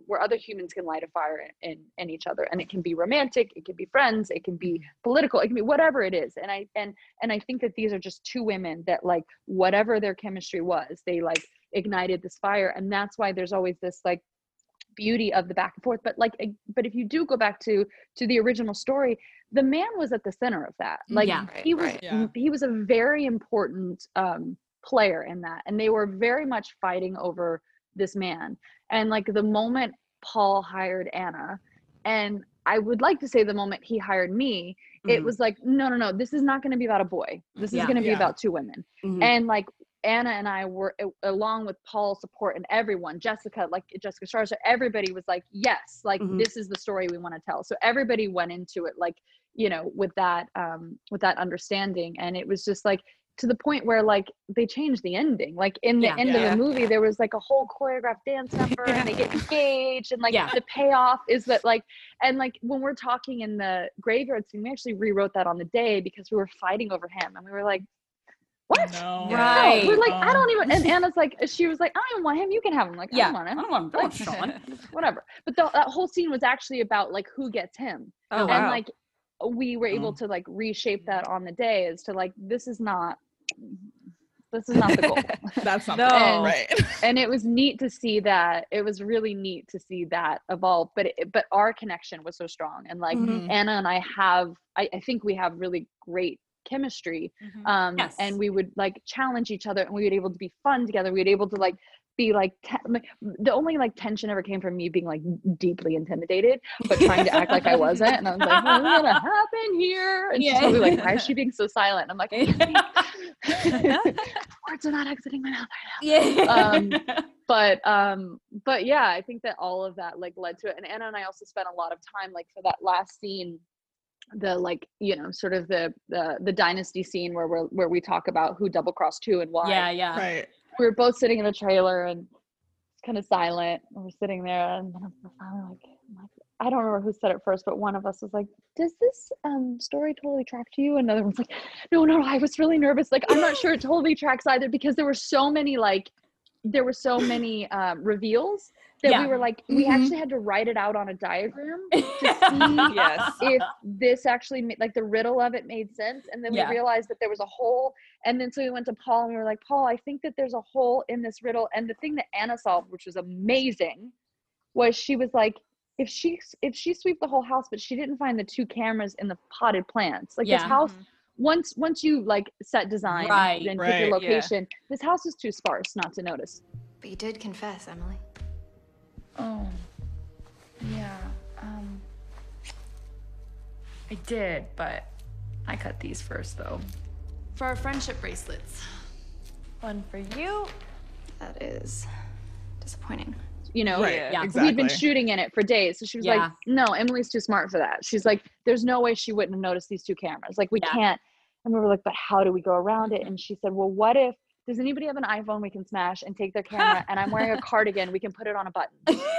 where other humans can light a fire in each other, and it can be romantic, it can be friends, it can be political, it can be whatever it is. And I think that these are just two women that like whatever their chemistry was, they like ignited this fire, and that's why there's always this like beauty of the back and forth, but if you do go back to the original story, the man was at the center of that. Like he was a very important player in that, and they were very much fighting over this man. And like the moment Paul hired Anna, and I would like to say the moment he hired me, it was like no, this is not going to be about a boy, this is going to be about two women. And like Anna and I were, along with Paul's support and everyone, Jessica Sharzer, everybody was like, yes, like this is the story we want to tell. So everybody went into it like, you know, with that understanding. And it was just like, to the point where like they changed the ending, like in the end of the movie there was like a whole choreographed dance number and they get engaged, and like the payoff is that like, and like when we're talking in the graveyard scene, we actually rewrote that on the day because we were fighting over him, and we were like, what? No. Right. No. We're like, I don't even, and Anna's like, she was like, I don't even want him. You can have him. Like, yeah. I don't want Sean. Whatever. But that whole scene was actually about like who gets him. Oh, wow. And like, we were able to like reshape that on the day as to like, this is not the goal. That's not the goal, right? And it was neat to see that. It was really neat to see that evolve. But but our connection was so strong, and like Anna and I have, I think we have really great chemistry. Yes. And we would like challenge each other, and we would able to be fun together. We would able to like be like the only like tension ever came from me being like deeply intimidated, but trying to act like I wasn't. And I was like, what's gonna happen here? And she's probably like, why is she being so silent? I'm like, words are not exiting my mouth right now. But yeah, I think that all of that like led to it. And Anna and I also spent a lot of time like for that last scene, the like, you know, sort of the dynasty scene where we talk about who double crossed who and why. Yeah. Right. We were both sitting in the trailer and kind of silent. And we're sitting there, and then I'm finally like, I don't remember who said it first, but one of us was like, does this story totally track to you? Another one's like, no, I was really nervous. Like, I'm not sure it totally tracks either, because there were so many, like, reveals that we were like, we actually had to write it out on a diagram to see if this actually like the riddle of it made sense. And then we realized that there was a hole. And then so we went to Paul, and we were like, Paul, I think that there's a hole in this riddle. And the thing that Anna solved, which was amazing, was she was like, if she sweeped the whole house, but she didn't find the two cameras in the potted plants, like this house. Once you like set design and pick your location, this house is too sparse not to notice. But you did confess, Emily. Oh, yeah. I did, but I cut these first, though. For our friendship bracelets. One for you. That is disappointing. You know, exactly. We've been shooting in it for days. So she was like, no, Emily's too smart for that. She's like, there's no way she wouldn't have noticed these two cameras. Like, we can't. And we were like, but how do we go around it? And she said, well, what if, does anybody have an iPhone we can smash and take their camera? And I'm wearing a cardigan. We can put it on a button.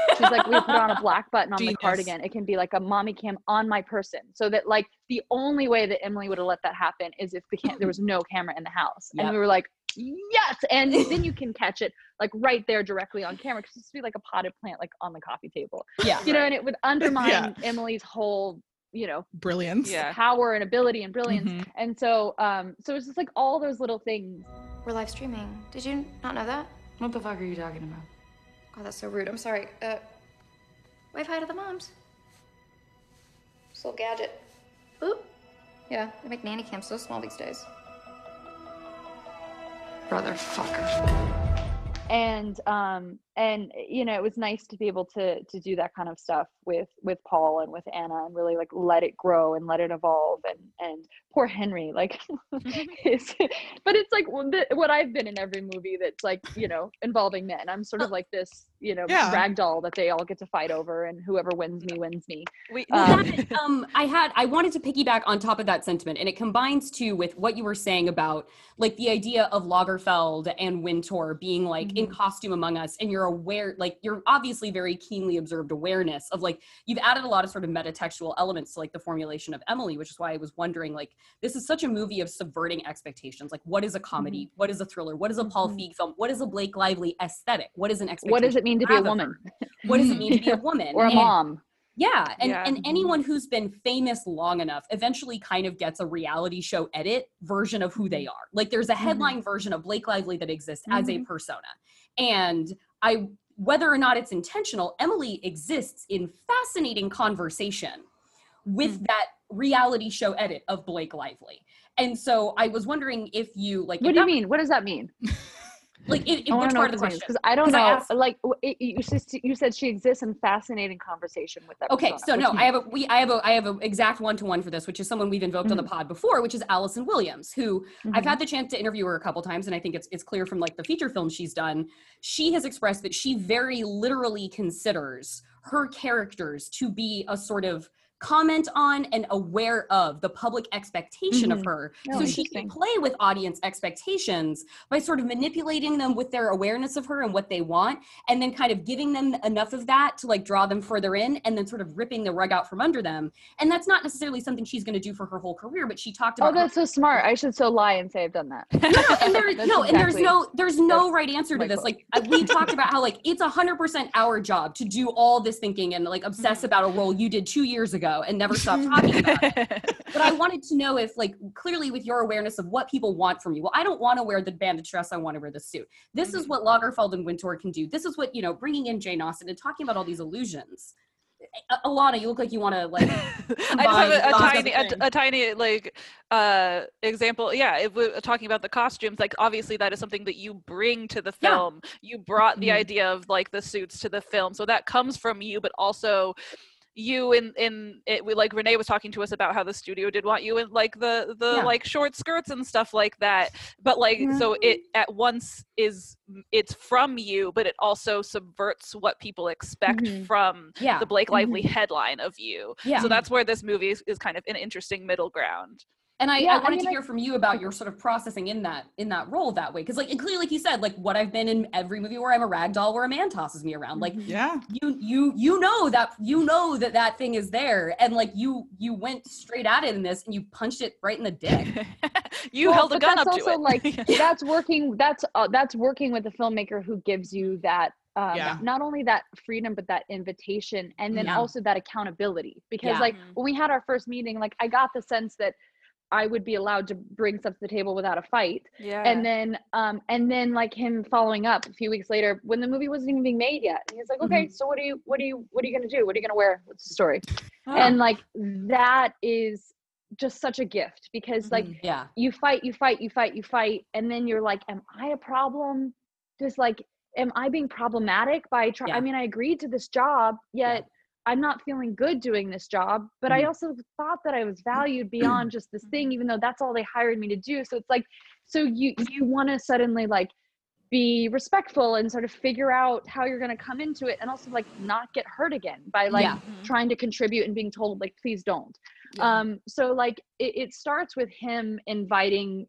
She's like, we put on a black button on the cardigan. It can be like a mommy cam on my person. So that like the only way that Emily would have let that happen is if there was no camera in the house. Yep. And we were like, yes. And then you can catch it like right there directly on camera, because it's be like a potted plant like on the coffee table. Yeah. You know, and it would undermine Emily's whole, you know, brilliance, power and ability and brilliance. And so so it's just like all those little things. We're live streaming. Did you not know that? What the fuck are you talking about? Oh, that's so rude. I'm sorry. Wave hi to the moms. Soul gadget. Oop. Yeah, they make nanny cams so small these days. Brotherfucker. And you know, it was nice to be able to do that kind of stuff with Paul and with Anna, and really like let it grow and let it evolve. And poor Henry, like but it's like what I've been in every movie that's like, you know, involving men. I'm sort of like this, you know, ragdoll that they all get to fight over, and whoever wins me. I wanted to piggyback on top of that sentiment, and it combines too with what you were saying about like the idea of Lagerfeld and Wintour being like in costume among us, and you're aware, like you're obviously very keenly observed awareness of like, you've added a lot of sort of metatextual elements to like the formulation of Emily, which is why I was wondering, like, this is such a movie of subverting expectations. Like, what is a comedy? What is a thriller? What is a Paul Feig film? What is a Blake Lively aesthetic? What is an expectation? What does it mean to be a woman? What does it mean to be a woman? Or a mom. Yeah. And anyone who's been famous long enough eventually kind of gets a reality show edit version of who they are. Like, there's a headline version of Blake Lively that exists as a persona. And whether or not it's intentional, Emily exists in fascinating conversation with that reality show edit of Blake Lively. And so I was wondering if you like— What do you mean? What does that mean? Like, which part of the question? Because I don't know. You said she exists in fascinating conversation with that. Okay, persona. So no, I have an exact one-to-one for this, which is someone we've invoked on the pod before, which is Allison Williams, who I've had the chance to interview her a couple times, and I think it's clear from like the feature films she's done, she has expressed that she very literally considers her characters to be a sort of comment on and aware of the public expectation of her. So she can play with audience expectations by sort of manipulating them with their awareness of her and what they want, and then kind of giving them enough of that to like draw them further in and then sort of ripping the rug out from under them. And that's not necessarily something she's going to do for her whole career, but she talked about— Oh, that's so smart. I should so lie and say I've done that. No, there's no right answer to this. Like we talked about how like it's 100% our job to do all this thinking and like obsess about a role you did 2 years ago and never stop talking about it. But I wanted to know if like, clearly with your awareness of what people want from you, well, I don't want to wear the bandage dress. I want to wear the suit. This is what Lagerfeld and Wintour can do. This is what, you know, bringing in Jane Austen and talking about all these illusions. Alana, you look like you want to like— I just have a tiny example. Yeah, if we're talking about the costumes, like obviously that is something that you bring to the film. Yeah. You brought the idea of like the suits to the film, so that comes from you, but also you in it. We, like Renee was talking to us about how the studio did want you in like the like short skirts and stuff like that, but like so it at once is, it's from you, but it also subverts what people expect from the Blake Lively headline of you. So that's where this movie is kind of an interesting middle ground. And I wanted to hear from you about your sort of processing in that role that way. Because like, and clearly, like you said, like what I've been in every movie where I'm a rag doll, where a man tosses me around. Like, you know that thing is there. And like, you went straight at it in this and you punched it right in the dick. Held a gun up to it. Like, that's working with the filmmaker who gives you that. Not only that freedom, but that invitation. And then also that accountability. Because like, when we had our first meeting, like I got the sense that I would be allowed to bring stuff to the table without a fight. And then like him following up a few weeks later when the movie wasn't even being made yet. And he's like, okay, so what are you going to do? What are you going to wear? What's the story? And like, that is just such a gift because like you fight. And then you're like, am I a problem? Just like, am I being problematic by I mean, I agreed to this job, yet I'm not feeling good doing this job, but I also thought that I was valued beyond just this thing, even though that's all they hired me to do. So it's like, so you want to suddenly like be respectful and sort of figure out how you're going to come into it and also like not get hurt again by like trying to contribute and being told like, please don't. So like it starts with him inviting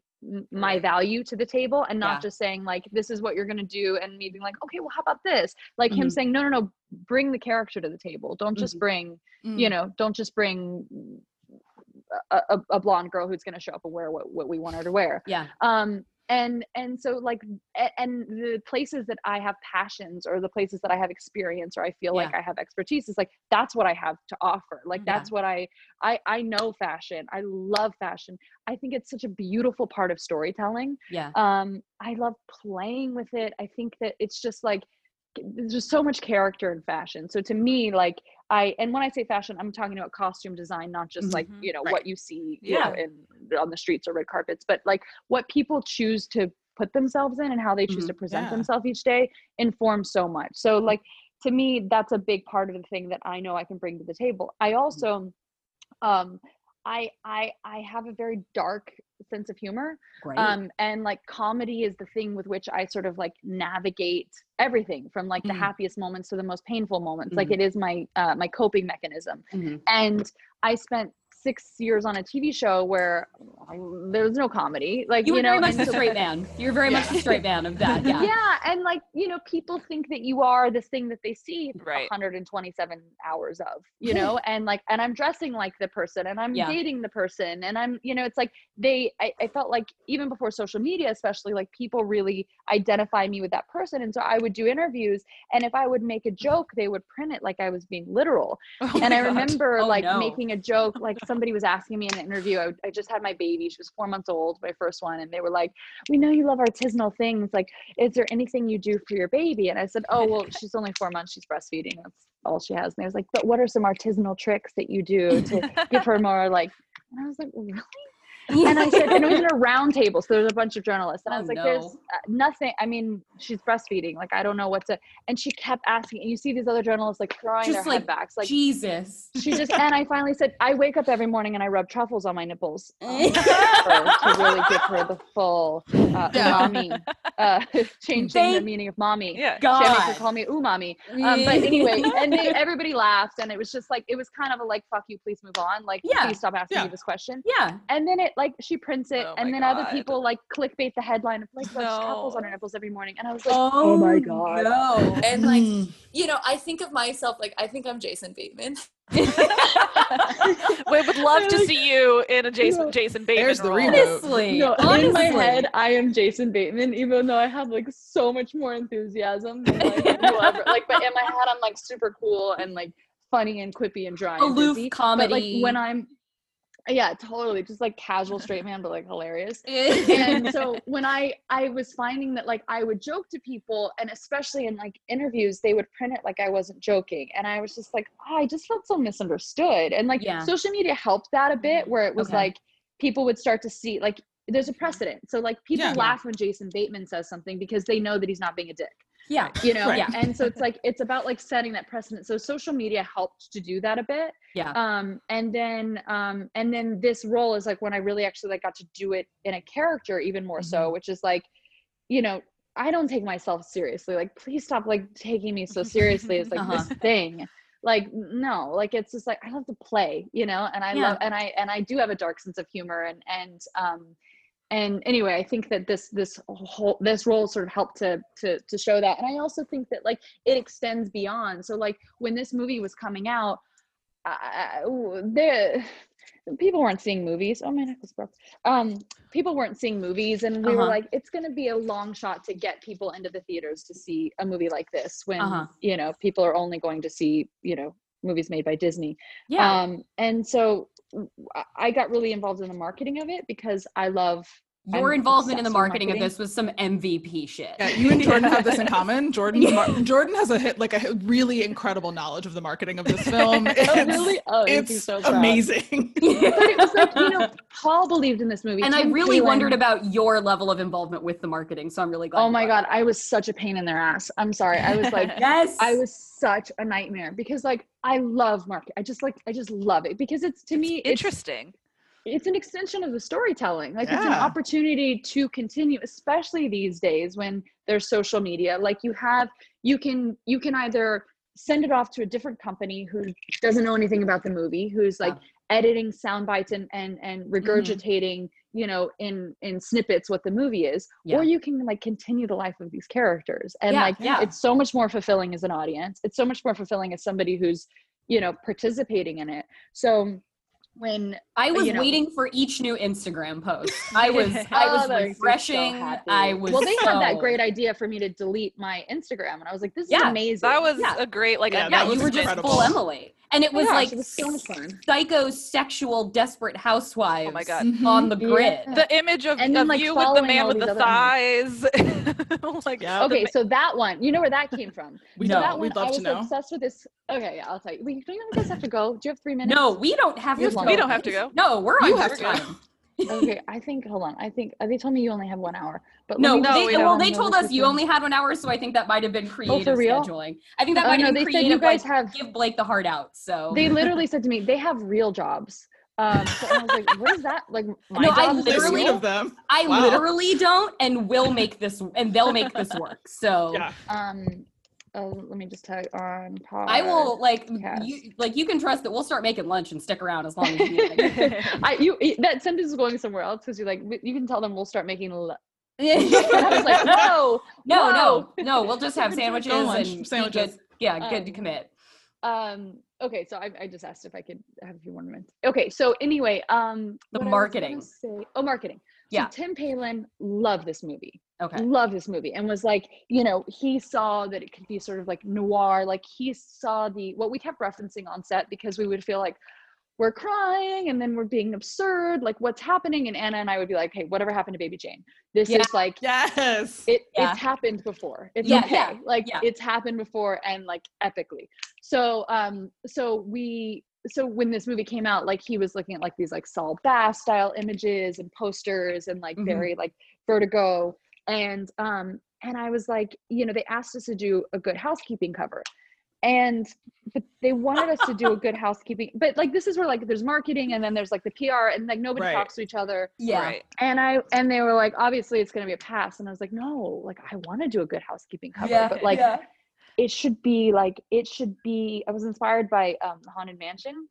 my value to the table and not just saying like, this is what you're going to do. And me being like, okay, well, how about this? Like him saying, no, bring the character to the table. Don't just bring, don't just bring a blonde girl who's going to show up and wear what we want her to wear. Yeah. And so like, and the places that I have passions or the places that I have experience, or I feel like I have expertise is like, that's what I have to offer. Like, that's what I know fashion. I love fashion. I think it's such a beautiful part of storytelling. Yeah. I love playing with it. I think that it's just like, there's just so much character in fashion. So to me, like and when I say fashion, I'm talking about costume design, not just like, you know, what you see you know, on the streets or red carpets, but like what people choose to put themselves in and how they choose to present themselves each day informs so much. So like, to me, that's a big part of the thing that I know I can bring to the table. I also, I have a very dark sense of humor. And like comedy is the thing with which I sort of like navigate everything from like the happiest moments to the most painful moments. Like it is my, my coping mechanism. And I spent 6 years on a TV show where there was no comedy. Like, you know, very much the straight man. You're very much the straight man of that. Yeah. Yeah. And like, you know, people think that you are this thing that they see 127 hours of, you know, and like, and I'm dressing like the person and I'm dating the person and I'm, you know, it's like I felt like even before social media, especially like people really identify me with that person. And so I would do interviews and if I would make a joke, they would print it like I was being literal. I remember making a joke, like somebody was asking me in an interview, I just had my baby, she was 4 months old, my first one, and they were like, we know you love artisanal things, like is there anything you do for your baby? And I said, oh well, she's only 4 months, she's breastfeeding, that's all she has. And I was like, but what are some artisanal tricks that you do to give her more like, and I was like, really? And I said, and it was in a round table, so there's a bunch of journalists. And I was like, there's nothing. I mean, she's breastfeeding. Like, I don't know what to. And she kept asking. And you see these other journalists, like, throwing just their head back. Like, Jesus. She just, and I finally said, I wake up every morning and I rub truffles on my nipples. To really give her the full mommy. Changing the meaning of mommy. Yeah. God. She had to call me umami. But anyway, and everybody laughed. And it was just like, it was kind of a like, fuck you, please move on. Like, please stop asking me this question. Yeah. And then it, like, she prints it, and then other people like clickbait the headline of like couples on her nipples every morning, and I was like, oh my god, no. And like, you know, I think of myself like, I think I'm Jason Bateman. We would love to see you in a Jason Bateman. There's the role. Honestly, in my head, I am Jason Bateman, even though I have like so much more enthusiasm than like whoever. Like, but in my head, I'm like super cool and like funny and quippy and dry, aloof and comedy. But like when I'm totally. Just like casual straight man, but like hilarious. And so when I was finding that like I would joke to people, and especially in like interviews, they would print it like I wasn't joking. And I was just like, oh, I just felt so misunderstood. And like social media helped that a bit, where it was like people would start to see like there's a precedent. So like people laugh when Jason Bateman says something because they know that he's not being a dick. Yeah. You know? Right. Yeah. And so it's like, it's about like setting that precedent. So social media helped to do that a bit. Yeah. And then this role is like when I really actually like got to do it in a character even more so, which is like, you know, I don't take myself seriously. Like, please stop like taking me so seriously as like this thing. Like, no, like, it's just like, I love to play, you know, and I love, and I do have a dark sense of humor and anyway, I think that this role sort of helped to show that. And I also think that like it extends beyond. So like when this movie was coming out, people weren't seeing movies. Oh, my neck is broke. People weren't seeing movies, and we were like, it's going to be a long shot to get people into the theaters to see a movie like this when you know, people are only going to see, you know, movies made by Disney. Yeah. And so I got really involved in the marketing of it because I love your involvement in the marketing of this was some MVP shit. Yeah, you and Jordan have this in common. Jordan has a really incredible knowledge of the marketing of this film. It's so amazing. But it was like, you know, Paul believed in this movie. And Tim I really Palen. Wondered about your level of involvement with the marketing, so I'm really glad. Oh my God, I was such a pain in their ass. I'm sorry. I was like, I was such a nightmare because like, I love marketing. I just love it because it's, to me, interesting. It's an extension of the storytelling. Like it's an opportunity to continue, especially these days when there's social media. Like you can either send it off to a different company who doesn't know anything about the movie, who's like editing sound bites and regurgitating, you know, in snippets what the movie is, or you can like continue the life of these characters. And it's so much more fulfilling as an audience. It's so much more fulfilling as somebody who's, you know, participating in it. So when I was waiting for each new Instagram post, I was refreshing. So they had that great idea for me to delete my Instagram, and I was like, "This is amazing." That was a great you were just full Emily, and it was it was so much fun. Psychosexual, desperate housewives. Oh my God. On the grid, the image of then, like, you with the man with the thighs. Like, so that one, you know where that came from? We'd love to know. I was obsessed with this. Okay, I'll tell you. Do you guys have to go? Do you have 3 minutes? No, we don't have to. We don't have to go. No, we're on time. Okay, I think they told me you only have 1 hour. But they told us you only had 1 hour, so I think that might have been creative scheduling. I think that might have been creative. They said you guys have give Blake the heart out. So they literally said to me they have real jobs. So I was like, what is that? Like, I literally don't, and will make this, and they'll make this work. So let me just tag on Paul. I will you can trust that we'll start making lunch and stick around as long as you need. That sentence is going somewhere else because you're like, you can tell them we'll start making lunch. I was like, no, we'll just have sandwiches and sandwiches. Good to commit. Okay, so I just asked if I could have a few more minutes. Okay, so anyway, the marketing. Marketing. Yeah. So Tim Palen loved this movie. Okay. Loved this movie and was like, you know, he saw that it could be sort of like noir. Like he saw what we kept referencing on set because we would feel like we're crying and then we're being absurd. Like what's happening? And Anna and I would be like, hey, whatever happened to Baby Jane? This is like, it's happened before. It's it's happened before and like epically. So, so we so when this movie came out, like he was looking at like these like Saul Bass style images and posters and like very like Vertigo. And I was like, you know, they asked us to do a Good Housekeeping cover. And but they wanted us to do a Good Housekeeping, but like this is where like there's marketing and then there's like the PR and like nobody talks to each other. And they were like, obviously it's gonna be a pass. And I was like, no, like I want to do a Good Housekeeping cover, but like it should be like I was inspired by Haunted Mansion.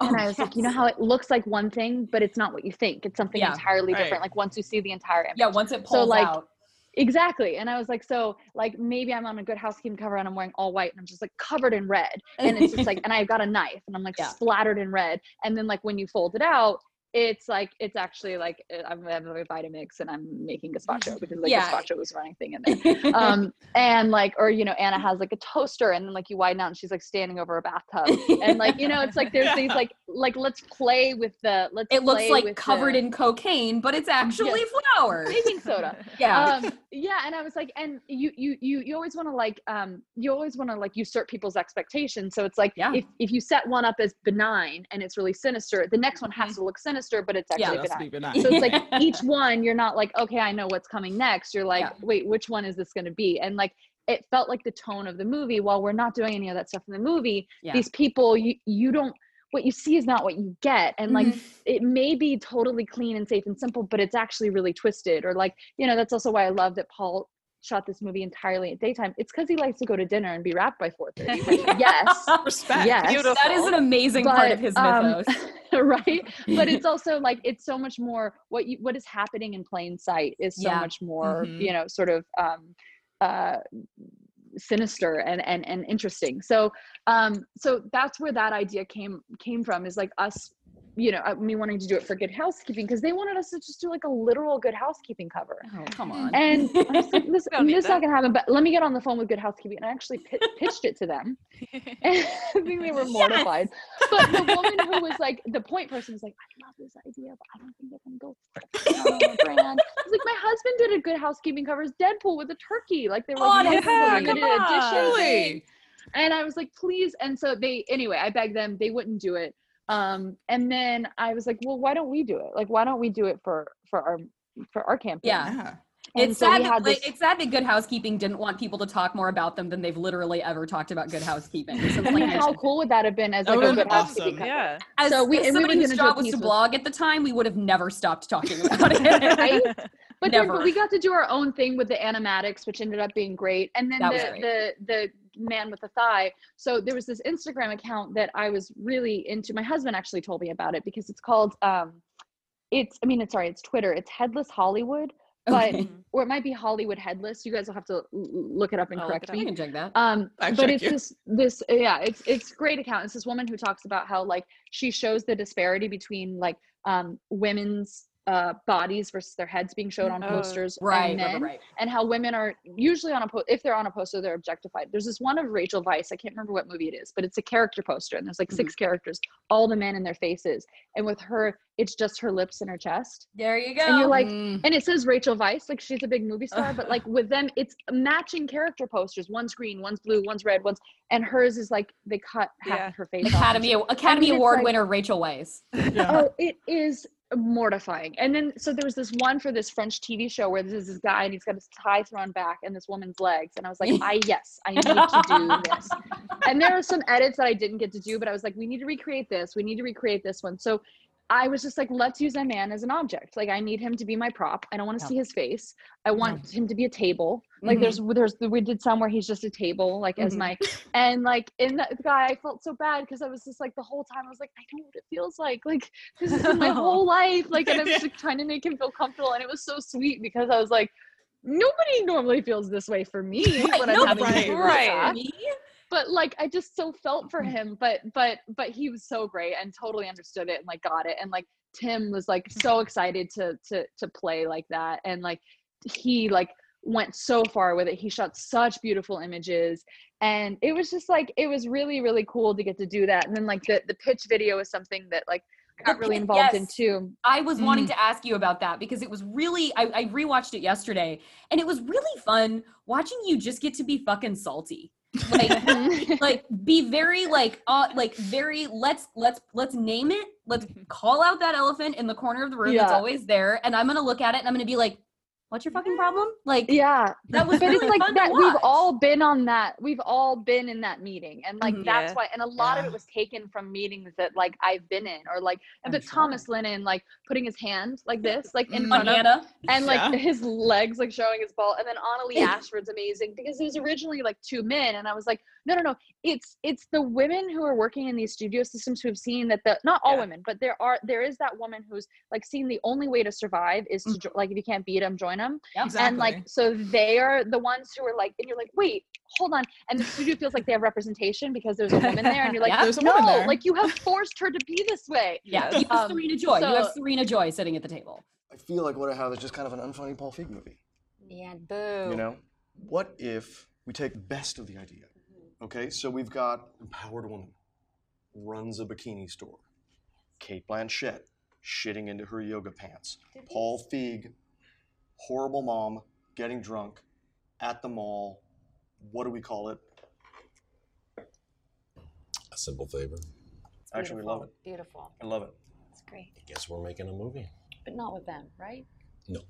And I was like, you know how it looks like one thing, but it's not what you think. It's something entirely different. Like once you see the entire image. Yeah, once it pulls out. Exactly. And I was like, so like maybe I'm on a Good Housekeeping cover and I'm wearing all white and I'm just like covered in red. And it's just like, and I've got a knife and I'm like splattered in red. And then like when you fold it out, it's like, it's actually like I'm having a Vitamix and I'm making gazpacho because like gazpacho was running thing in there. And like, or, you know, Anna has like a toaster and then like you widen out and she's like standing over a bathtub and like, you know, it's like, there's these like, let's play with the, let's it looks like covered in cocaine, but it's actually flour. Baking soda. Yeah. And I was like, and you always want to like, you always want to like usurp people's expectations. So it's like, if you set one up as benign and it's really sinister, the next one has to look sinister. But it's actually benign. So it's like each one, you're not like, okay, I know what's coming next. You're like, wait, which one is this going to be? And like, it felt like the tone of the movie, while we're not doing any of that stuff in the movie, these people, you don't, what you see is not what you get. And like, it may be totally clean and safe and simple, but it's actually really twisted. Or like, you know, that's also why I love that Paul shot this movie entirely at daytime. It's because he likes to go to dinner and be wrapped by 4:30. Like, respect. Beautiful. That is an amazing part of his mythos, right? But it's also like it's so much more what is happening in plain sight is so much more you know sort of sinister and interesting. So so that's where that idea came from, is like us, you know, me wanting to do it for Good Housekeeping because they wanted us to just do like a literal Good Housekeeping cover. Oh, come on. And I was like, listen, this is not going to happen, but let me get on the phone with Good Housekeeping. And I actually pitched it to them. And I think they were mortified. Yes. But the woman who was like, the point person was like, I love this idea, but I don't think they're going to go for it. Brand. I was like, my husband did a Good Housekeeping cover, Deadpool with a turkey. Like they were like, really? And I was like, please. And so I begged them, they wouldn't do it. And then I was like, well, why don't we do it? Like, why don't we do it for our campaign? Yeah. It's sad that Good Housekeeping didn't want people to talk more about them than they've literally ever talked about Good Housekeeping. So I mean, how cool would that have been as like a Good Housekeeping? Yeah. As somebody whose job was to blog at the time, we would have never stopped talking about it. Right? But then we got to do our own thing with the animatics, which ended up being great. And then the man with a thigh. So there was this Instagram account that I was really into. My husband actually told me about it because it's called, it's Twitter. It's Headless Hollywood. But or it might be Hollywood Headless. You guys will have to look it up and correct me. I can check that. But it's it's great account. It's this woman who talks about how like she shows the disparity between like women's bodies versus their heads being shown on posters, right? And men, and how women are usually on a if they're on a poster, they're objectified. There's this one of Rachel Weisz. I can't remember what movie it is, but it's a character poster, and there's like six characters, all the men in their faces, and with her, it's just her lips and her chest. There you go. And you're like, and it says Rachel Weisz, like she's a big movie star, but like with them, it's matching character posters. One's green, one's blue, one's red, and hers is like they cut half her face. Academy Award winner Rachel Weisz. Yeah. Oh, it is mortifying. And then so there was this one for this French TV show where there's this guy and he's got his tie thrown back and this woman's legs, and I was like, I need to do this. And there were some edits that I didn't get to do, but I was like, we need to recreate this one. So I was just like, let's use a man as an object. Like I need him to be my prop. I don't want to see his face. I want him to be a table. Like we did some where he's just a table, like as my, and like in the guy, I felt so bad because I was just like the whole time I was like, I know what it feels like. Like this is my whole life. Like, and I was like trying to make him feel comfortable. And it was so sweet because I was like, nobody normally feels this way for me when I'm having a movie. But like, I just so felt for him, but he was so great and totally understood it and like got it. And like, Tim was like so excited to play like that. And like, he like went so far with it. He shot such beautiful images, and it was just like, it was really, really cool to get to do that. And then like the pitch video is something that like got really involved in too. I was wanting to ask you about that because it was really, I rewatched it yesterday and it was really fun watching you just get to be fucking salty. like, like be very like very let's name it. Let's call out that elephant in the corner of the room that's always there, and I'm gonna look at it and I'm gonna be like, what's your fucking problem? Like, yeah, that was really it's like fun that. We've all been on that. We've all been in that meeting. And like, that's why, and a lot of it was taken from meetings that like I've been in, or like, but Thomas Lennon, like putting his hand like this, like in front of Anna, and like his legs, like showing his ball. And then Anna Lee Ashford's amazing because it was originally like two men. And I was like, no. It's the women who are working in these studio systems who've seen that not all women, but there is that woman who's like seen the only way to survive is to like, if you can't beat them, join them. Yep, exactly. And like, so they are the ones who are like, and you're like, wait, hold on. And the studio feels like they have representation because there's a woman there, and you're like, no, like you have forced her to be this way. Yeah, you have Serena Joy. You have Serena Joy sitting at the table. I feel like what I have is just kind of an unfunny Paul Feig movie. Yeah, boo. You know, what if we take the best of the idea? Okay, so we've got empowered woman, runs a bikini store. Kate Blanchett shitting into her yoga pants. Paul Feig, horrible mom, getting drunk, at the mall. What do we call it? A Simple Favor. Actually, we love it. Beautiful. I love it. It's great. I guess we're making a movie. But not with them, right? No.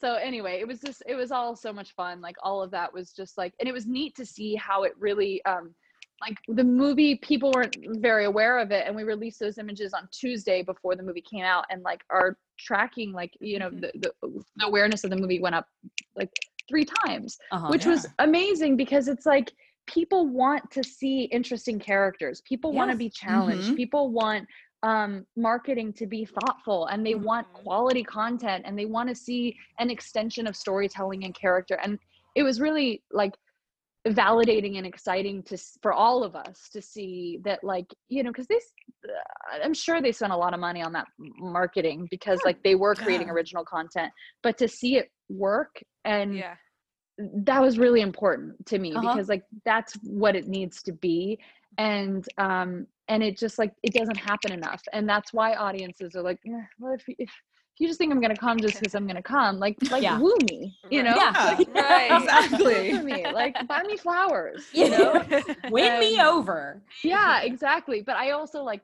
So anyway, it was all so much fun. Like all of that was just like, and it was neat to see how it really, like the movie, people weren't very aware of it, and we released those images on Tuesday before the movie came out, and like our tracking, like, you know, the awareness of the movie went up like 3 times, which was amazing, because it's like people want to see interesting characters, people want to be challenged, people want marketing to be thoughtful, and they want quality content, and they want to see an extension of storytelling and character. And it was really like validating and exciting for all of us to see that, like, you know, because I'm sure they spent a lot of money on that marketing, because like they were creating original content, but to see it work, and that was really important to me, because like that's what it needs to be. And it just like, it doesn't happen enough. And that's why audiences are like, well, if you just think I'm going to come just because I'm going to come, like woo me, you know? Yeah. Like, right. Exactly. Me. Like, buy me flowers, you know? Win me over. Yeah, exactly. But I also like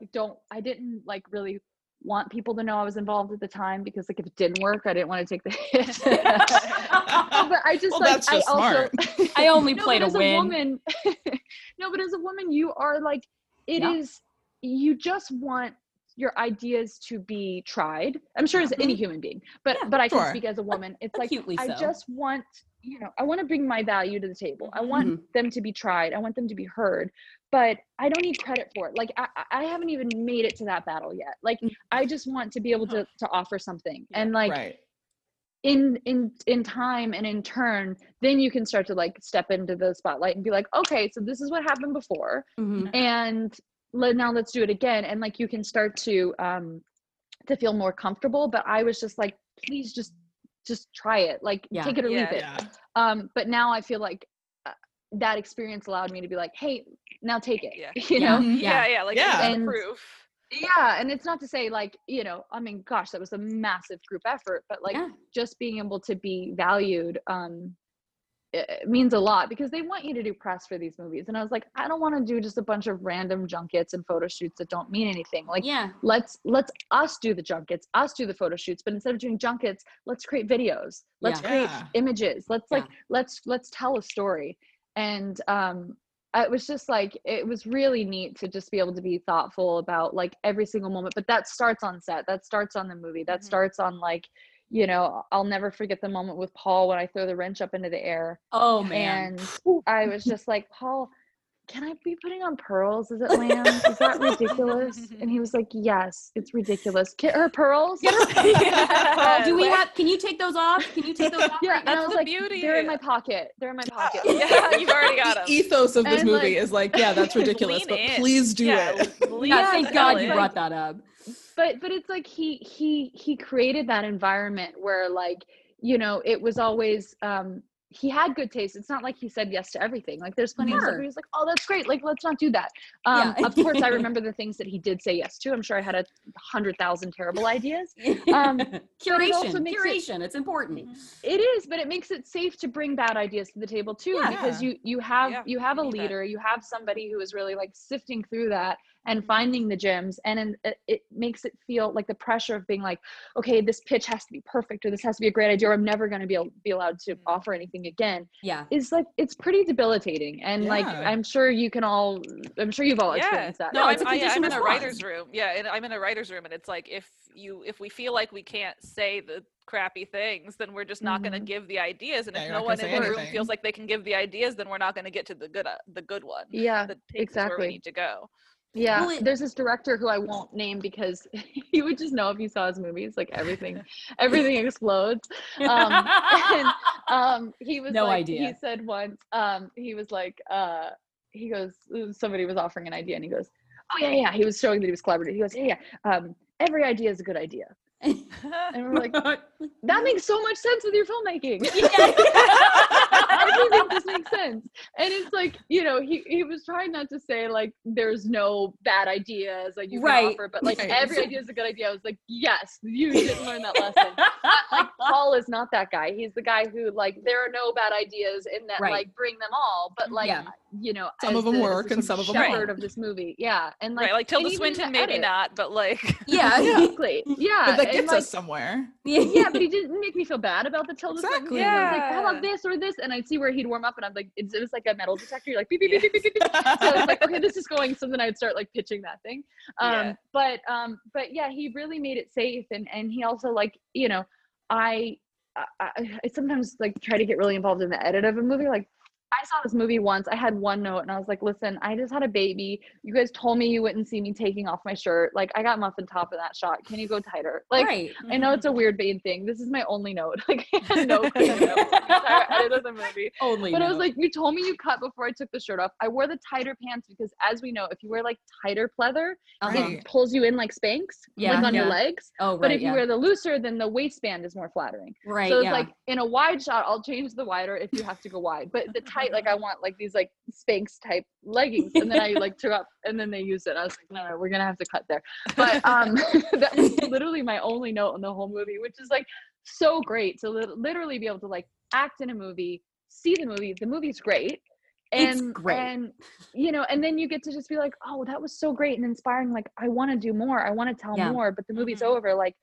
I didn't like really want people to know I was involved at the time, because like if it didn't work, I didn't want to take the hit. But I just like, I also, I only played a win. But as a woman, you are like, it is, you just want your ideas to be tried. I'm sure as any human being, but I can speak as a woman. It's like, I just want, you know, I want to bring my value to the table. I want them to be tried. I want them to be heard, but I don't need credit for it. Like I haven't even made it to that battle yet. Like I just want to be able to offer something. And like in time and in turn, then you can start to like step into the spotlight and be like, okay, so this is what happened before. And now let's do it again. And like, you can start to feel more comfortable. But I was just like, please just try it. Like take it or leave it. Yeah. But now I feel like that experience allowed me to be like, hey, now take it, you know? Like and proof. Yeah. And it's not to say like, you know, I mean, gosh, that was a massive group effort, but like just being able to be valued, it means a lot, because they want you to do press for these movies. And I was like, I don't want to do just a bunch of random junkets and photo shoots that don't mean anything. Like, let's us do the junkets, us do the photo shoots, but instead of doing junkets, let's create videos, let's create images. Let's like, let's tell a story. And, it was just like, it was really neat to just be able to be thoughtful about like every single moment, but that starts on set, that starts on the movie, that starts on like, you know, I'll never forget the moment with Paul when I throw the wrench up into the air. Oh man. And I was just like, Paul, can I be putting on pearls? Is it lambs? Is that ridiculous? And he was like, yes, it's ridiculous. Get her pearls. Do we have, can you take those off? Yeah, that's the beauty. They're in my pocket. Yeah, you've already got them. The ethos of this movie is like, yeah, that's ridiculous, but please do it. Yeah, thank God you brought that up. But it's like he created that environment where like, you know, it was always he had good taste. It's not like he said yes to everything. Like there's plenty of stuff where he was like, oh, that's great. Like, let's not do that. Yeah. Of course I remember the things that he did say yes to. I'm sure I had 100,000 terrible ideas. Curation. It's important. It is, but it makes it safe to bring bad ideas to the table too, because you have a leader, you have somebody who is really like sifting through that and finding the gems. And it makes it feel like the pressure of being like, okay, this pitch has to be perfect, or this has to be a great idea, or I'm never going to be allowed to offer anything again. Yeah. It's like, it's pretty debilitating. And like, I'm sure you've all experienced that. No, I'm in a writer's room. Yeah. And I'm in a writer's room. And it's like, if we feel like we can't say the crappy things, then we're just not going to give the ideas. And if no one in the room feels like they can give the ideas, then we're not going to get to the good one. Yeah, exactly. Where we need to go. Yeah, well, there's this director who I won't name because you would just know if you saw his movies. Like everything explodes. He was he said once, he goes, somebody was offering an idea and he goes, oh yeah, yeah. He was showing that he was collaborative. He goes, yeah. Every idea is a good idea. And we're like, that makes so much sense with your filmmaking. I do think this makes sense. And it's like, you know, he was trying not to say like there's no bad ideas, like you can offer, but like every idea is a good idea. I was like, yes, you didn't learn that lesson. Like Paul is not that guy. He's the guy who like there are no bad ideas in that like bring them all, but like you know, some of them work and some of them don't. Of this movie, and like, like Tilda Swinton maybe not, but like exactly, but that gets us somewhere. But he didn't make me feel bad about the Tilda Swinton. I was like, how about this or this, and I'd see where he'd warm up, and I'm like, it was like a metal detector. You're like, beep beep beep beep beep beep. So I was like, okay, this is going. So then I'd start like pitching that thing. But yeah, he really made it safe, and he also like, you know, I sometimes like try to get really involved in the edit of a movie. Like I saw this movie once, I had one note and I was like, listen, I just had a baby. You guys told me you wouldn't see me taking off my shirt. Like I got muffin top in that shot. Can you go tighter? Like, I know it's a weird vain thing. This is my only note. Like I had no clue of the movie. I was like, you told me you cut before I took the shirt off. I wore the tighter pants because as we know, if you wear like tighter pleather, it pulls you in like Spanx, like on your legs. But if you wear the looser, then the waistband is more flattering. So it's like in a wide shot, I'll change the wider if you have to go wide. But the like I want like these like Spanx type leggings, and then I like took up and then they used it. I was like, no, we're gonna have to cut there. But that was literally my only note on the whole movie, which is like so great to literally be able to like act in a movie, see the movie. The movie's great. And you know, and then you get to just be like, oh, that was so great and inspiring. Like I want to do more. I want to tell more. But the movie's over. Like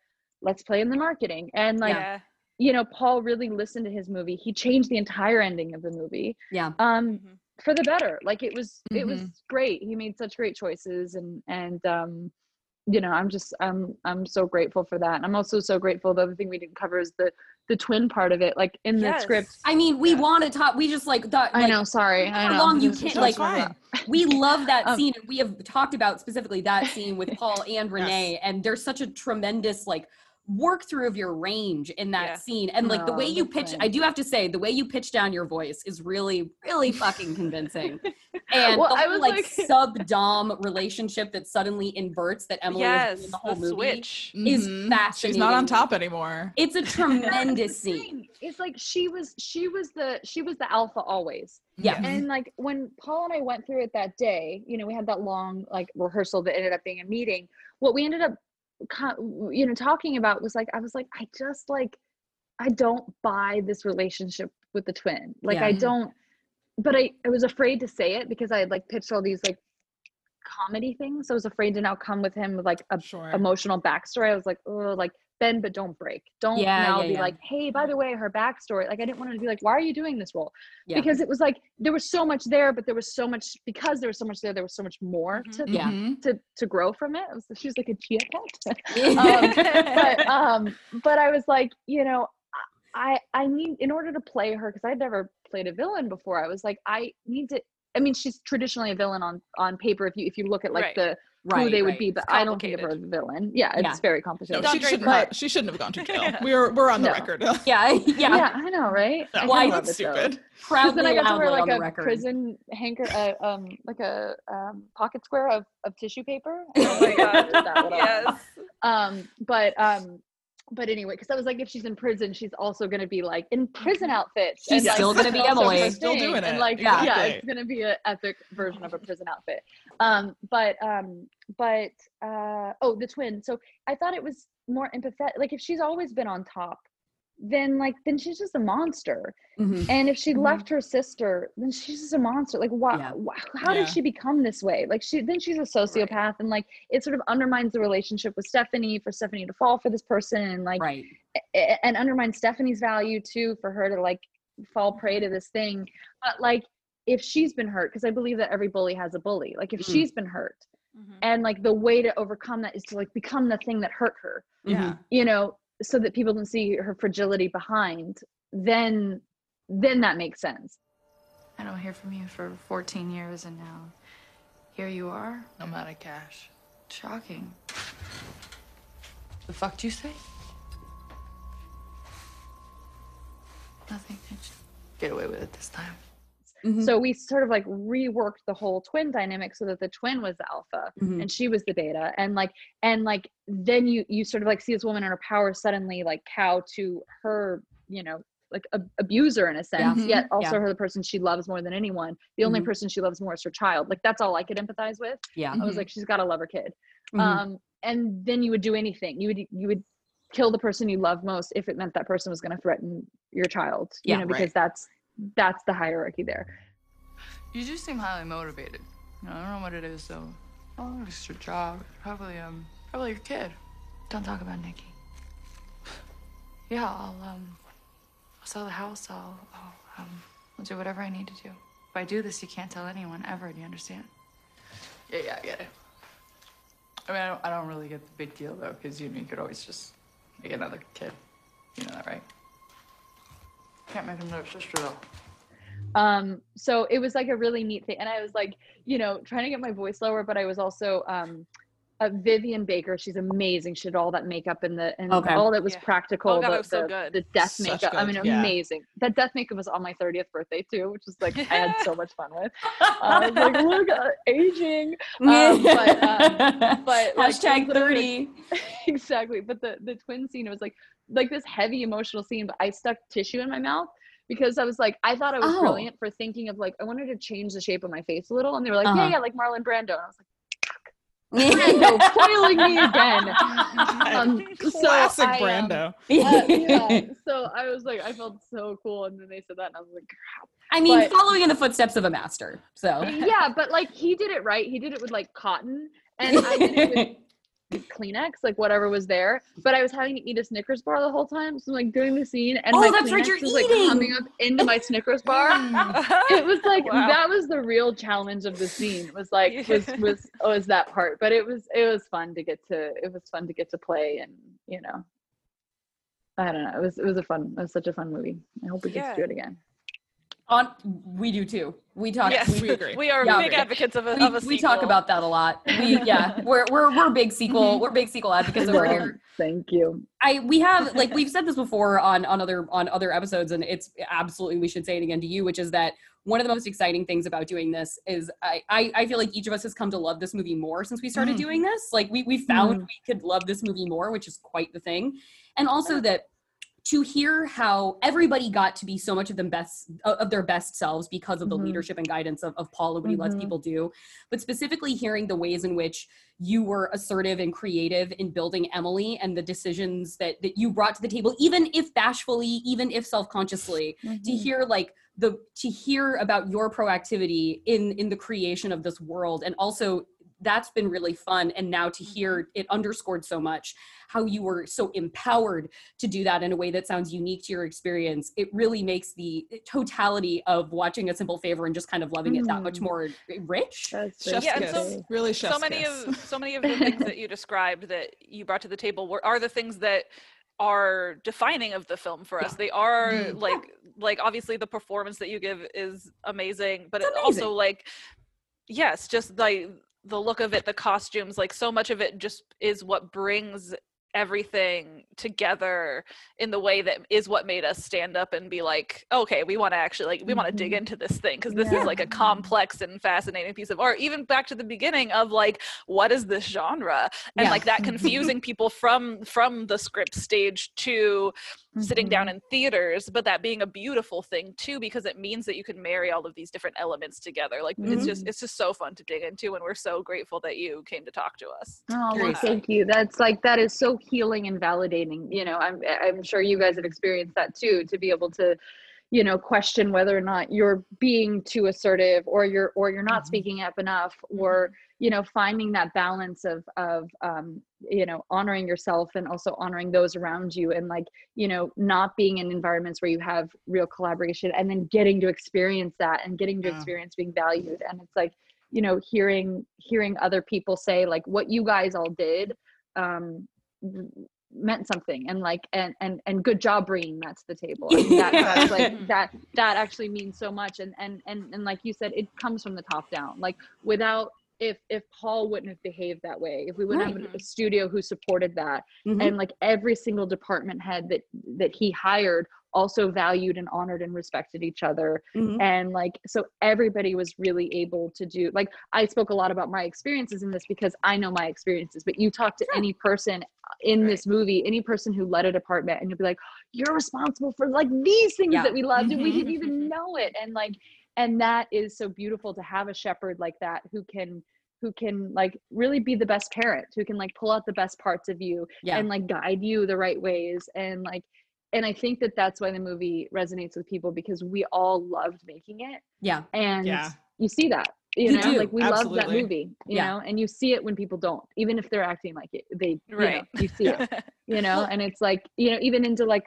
let's play in the marketing and like. Yeah. You know, Paul really listened to his movie. He changed the entire ending of the movie. For the better. Like it was great. He made such great choices, and you know, I'm so grateful for that. And I'm also so grateful. The other thing we didn't cover is the twin part of it, like in the script. I mean, we want to talk, we just like thought, like, I know, sorry. I know. Long you can't, like, we love that scene. And we have talked about specifically that scene with Paul and Renee. Yes. And there's such a tremendous, like, work through of your range in that scene, and like the way you pitch, I do have to say the way you pitch down your voice is really, really fucking convincing. And well, the whole, I was like sub-dom relationship that suddenly inverts that Emily is in the whole movie switch. Is fascinating. She's not on top anymore. It's a tremendous scene. It's like she was the alpha always. Yeah. And like when Paul and I went through it that day, you know, we had that long like rehearsal that ended up being a meeting. What we ended up, you know, talking about was like, I was like, I just like, I don't buy this relationship with the twin. Like, I don't, but I was afraid to say it because I had like pitched all these like comedy things. I was afraid to now come with him with like a emotional backstory. I was like, oh, like bend, but don't break. Don't like, hey, by the way, her backstory. Like, I didn't want to be like, why are you doing this role? Because it was like, there was so much there, but there was so much, because there was so much there, there was so much more to grow from it. She was like a chia cat. But I was like, you know, I need, in order to play her, because I'd never played a villain before. I was like, I need to, I mean, she's traditionally a villain on paper. If you look at like the, who they would be, but I don't think of her as a villain. Yeah, it's very complicated. No, she shouldn't have gone to jail. We're on the record. Yeah, I know, right? No, why that's stupid? Proudly then I got to wear like a prison hanker, like a pocket square of tissue paper. Oh my god, is that what I was? But But anyway, because I was like, if she's in prison, she's also going to be like in prison outfits. She's and, still like, going to be Emily. She's still doing it. And like, yeah, it's going to be an epic version of a prison outfit. Oh, the twin. So I thought it was more empathetic. Like if she's always been on top, then she's just a monster. Mm-hmm. And if she left her sister, then she's just a monster. Like how did she become this way? Like she's a sociopath, and like it sort of undermines the relationship with Stephanie, for Stephanie to fall for this person, and like and undermines Stephanie's value too, for her to like fall prey to this thing. But like if she's been hurt, because I believe that every bully has a bully, like if she's been hurt, and like the way to overcome that is to like become the thing that hurt her, you know, so that people can see her fragility behind, then that makes sense. I don't hear from you for 14 years, and now here you are. I'm out of cash. Shocking. The fuck do you say? Nothing. I just get away with it this time. Mm-hmm. So we sort of like reworked the whole twin dynamic so that the twin was the alpha and she was the beta, and then you sort of like see this woman in her power suddenly like cow to her, you know, like abuser in a sense, yet also her, the person she loves more than anyone, the only person she loves more is her child. Like that's all I could empathize with. I was like, she's got to love her kid. And then you would do anything. You would kill the person you love most if it meant that person was going to threaten your child, you know, because that's the hierarchy there. You do seem highly motivated. You know, I don't know what it is though. Oh, it's your job. Probably your kid. Don't talk about Nikki. Yeah, I'll sell the house. I'll do whatever I need to do. If I do this, you can't tell anyone ever. Do you understand? Yeah, I get it. I mean, I don't really get the big deal though, because you know you could always just make another kid. You know that, right? Can't make him nervous, just true. So it was like a really neat thing. And I was like, you know, trying to get my voice lower, but I was also Vivian Baker. She's amazing. She did all that makeup and all that was practical. Oh, God, it was so good. The death Such makeup. Good. I mean, amazing. That death makeup was on my 30th birthday too, which is like, I had so much fun with. I was like, look, aging. But # 30. Exactly. But the twin scene, it was like this heavy emotional scene, but I stuck tissue in my mouth because I was like, I thought I was brilliant for thinking of like, I wanted to change the shape of my face a little. And they were like, yeah, like Marlon Brando. And I was like, Brando foiling me again. Classic Brando. So I was like, I felt so cool, and then they said that, and I was like, crap. I mean, following in the footsteps of a master. So yeah, but like he did it right. He did it with like cotton, and I did it with Kleenex, like whatever was there. But I was having to eat a Snickers bar the whole time, so I'm like doing the scene, and my that's Kleenex right, you're was like eating. Coming up into my Snickers bar. It was like that was the real challenge of the scene. Was like was that part, but it was fun to get to. It was fun to get to play, and you know, I don't know. It was such a fun movie. I hope we get to do it again. We do too. We talk. Yes, we agree. We are big advocates of a sequel. We talk about that a lot. We're big sequel. We're big sequel advocates over here. Thank you. We have like we've said this before on other episodes, and it's absolutely we should say it again to you, which is that one of the most exciting things about doing this is I feel like each of us has come to love this movie more since we started doing this. Like we found we could love this movie more, which is quite the thing, and also that. To hear how everybody got to be so much of their best selves because of the leadership and guidance of Paul and what he lets people do, but specifically hearing the ways in which you were assertive and creative in building Emily and the decisions that you brought to the table, even if bashfully, even if self-consciously, to hear about your proactivity in the creation of this world, and also that's been really fun. And now to hear it underscored so much how you were so empowered to do that in a way that sounds unique to your experience. It really makes the totality of watching A Simple Favor and just kind of loving it that much more rich. So many of the things that you described that you brought to the table are the things that are defining of the film for us. They are like obviously the performance that you give is amazing, but it's also like, yes, just like, the look of it, the costumes, like so much of it just is what brings everything together in the way that is what made us stand up and be like, okay, we want to actually like, we want to dig into this thing, because this is like a complex and fascinating piece of art. Even back to the beginning of like, what is this genre? And like that confusing people from the script stage to sitting down in theaters, but that being a beautiful thing too, because it means that you can marry all of these different elements together. Like it's just so fun to dig into, and we're so grateful that you came to talk to us. Oh, well, thank you. That's like, that is so healing and validating. You know, I'm sure you guys have experienced that too, to be able to, you know, question whether or not you're being too assertive, or you're not speaking up enough, or, you know, finding that balance of you know, honoring yourself and also honoring those around you, and like, you know, not being in environments where you have real collaboration, and then getting to experience that and getting to experience being valued. And it's like, you know, hearing other people say like, what you guys all did meant something, and like and good job bringing that to the table. I mean, that's like that actually means so much, and like you said, it comes from the top down. Like if Paul wouldn't have behaved that way, if we wouldn't have a studio who supported that, and like every single department head that he hired also valued and honored and respected each other, and like so everybody was really able to do. Like I spoke a lot about my experiences in this because I know my experiences, but you talk to any person in this movie, any person who led a department, and you'll be like, you're responsible for like these things that we loved and we didn't even know it. And like, and that is so beautiful to have a shepherd like that who can like really be the best parent, who can like pull out the best parts of you and like guide you the right ways. And like, and I think that that's why the movie resonates with people, because we all loved making it. Yeah. And you see that, you know, do. Like we love that movie, you know, and you see it when people don't, even if they're acting like it, they, you know, you see it, you know, and it's like, you know, even into like,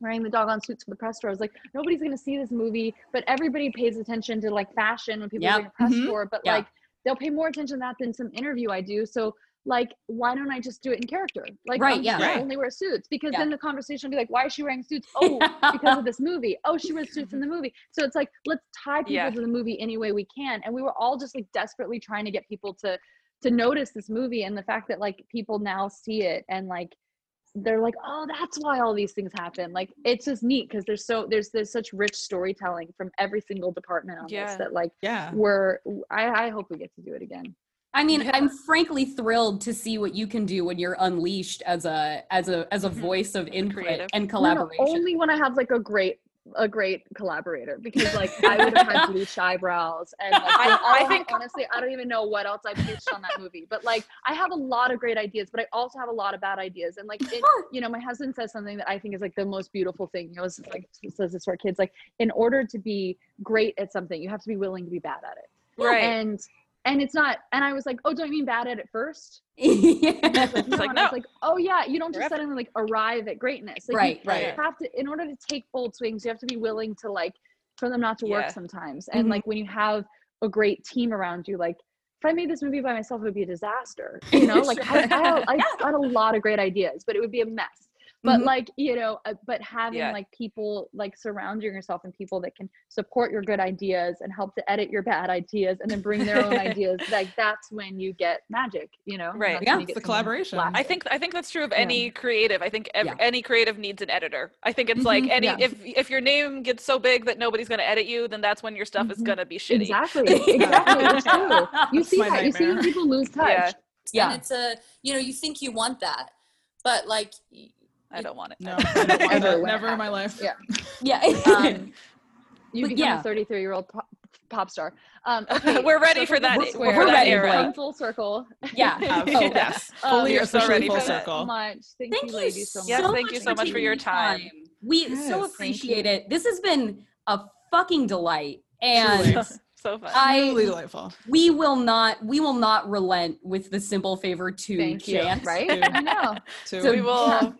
wearing the doggone suits for the press tour. I was like, nobody's going to see this movie, but everybody pays attention to like fashion when people are doing a press tour, but like they'll pay more attention to that than some interview I do. So like, why don't I just do it in character? Like, I only wear suits, because then the conversation will be like, why is she wearing suits? Oh, because of this movie. Oh, she wears suits in the movie. So it's like, let's tie people to the movie any way we can. And we were all just like desperately trying to get people to notice this movie, and the fact that like people now see it and like, they're like, oh, that's why all these things happen. Like, it's just neat because there's such rich storytelling from every single department on this that like, I hope we get to do it again. I mean, I'm frankly thrilled to see what you can do when you're unleashed as a voice of input and collaboration. No, only when I have like a great collaborator, because like I would have had bleached eyebrows and like, I think honestly I don't even know what else I bleached on that movie, but like I have a lot of great ideas, but I also have a lot of bad ideas. And like it, you know, my husband says something that I think is like the most beautiful thing. He always like says this to our kids, like in order to be great at something you have to be willing to be bad at it, right? And it's not, and I was like, oh, don't you mean bad at it first? And I was like, no. And I was like, oh yeah, you don't just suddenly like arrive at greatness. Like, you have to, in order to take bold swings, you have to be willing to like, for them not to work sometimes. And like, when you have a great team around you, like if I made this movie by myself, it would be a disaster. You know, like I had a lot of great ideas, but it would be a mess. But like, you know, but having like people like surrounding yourself and people that can support your good ideas and help to edit your bad ideas and then bring their own ideas, like that's when you get magic, you know? Right. Yeah, it's the collaboration. I think that's true of any creative. I think any creative needs an editor. I think it's like any if your name gets so big that nobody's going to edit you, then that's when your stuff is going to be shitty. Exactly. It's true. You see that. Nightmare. You see when people lose touch. Yeah. And it's you know, you think you want that, but like I don't want it. No, I don't want it. Never in my life. Yeah. You become a 33-year-old pop star. Okay, we're ready for that. We're ready. Come full circle. Yeah. Yes. Fully ready for that. Thank you, ladies, so much. Yes, thank you so much for your time. We so appreciate it. This has been a fucking delight, and so fun. Really delightful. We will not relent with the Simple Favor to chance, right? I know. So we will.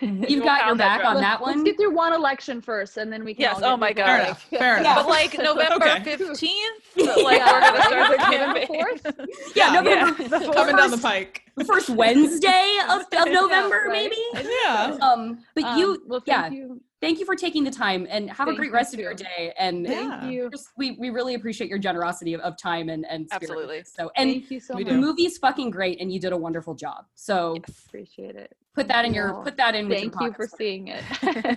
You've got your back on that one. Let's get through one election first, and then we can. Yes. Oh my God. Fair enough. But like November 15th, like we're gonna start the campaign. November 4th. Coming down the pike. The first Wednesday of November, maybe. Yeah. But you. Well, thank you. Thank you for taking the time, and have a great rest of your day. And thank you. We really appreciate your generosity of time and spirit. Absolutely. So, and thank you so much. The movie's fucking great, and you did a wonderful job. So appreciate it. Put that in your Thank you for seeing it.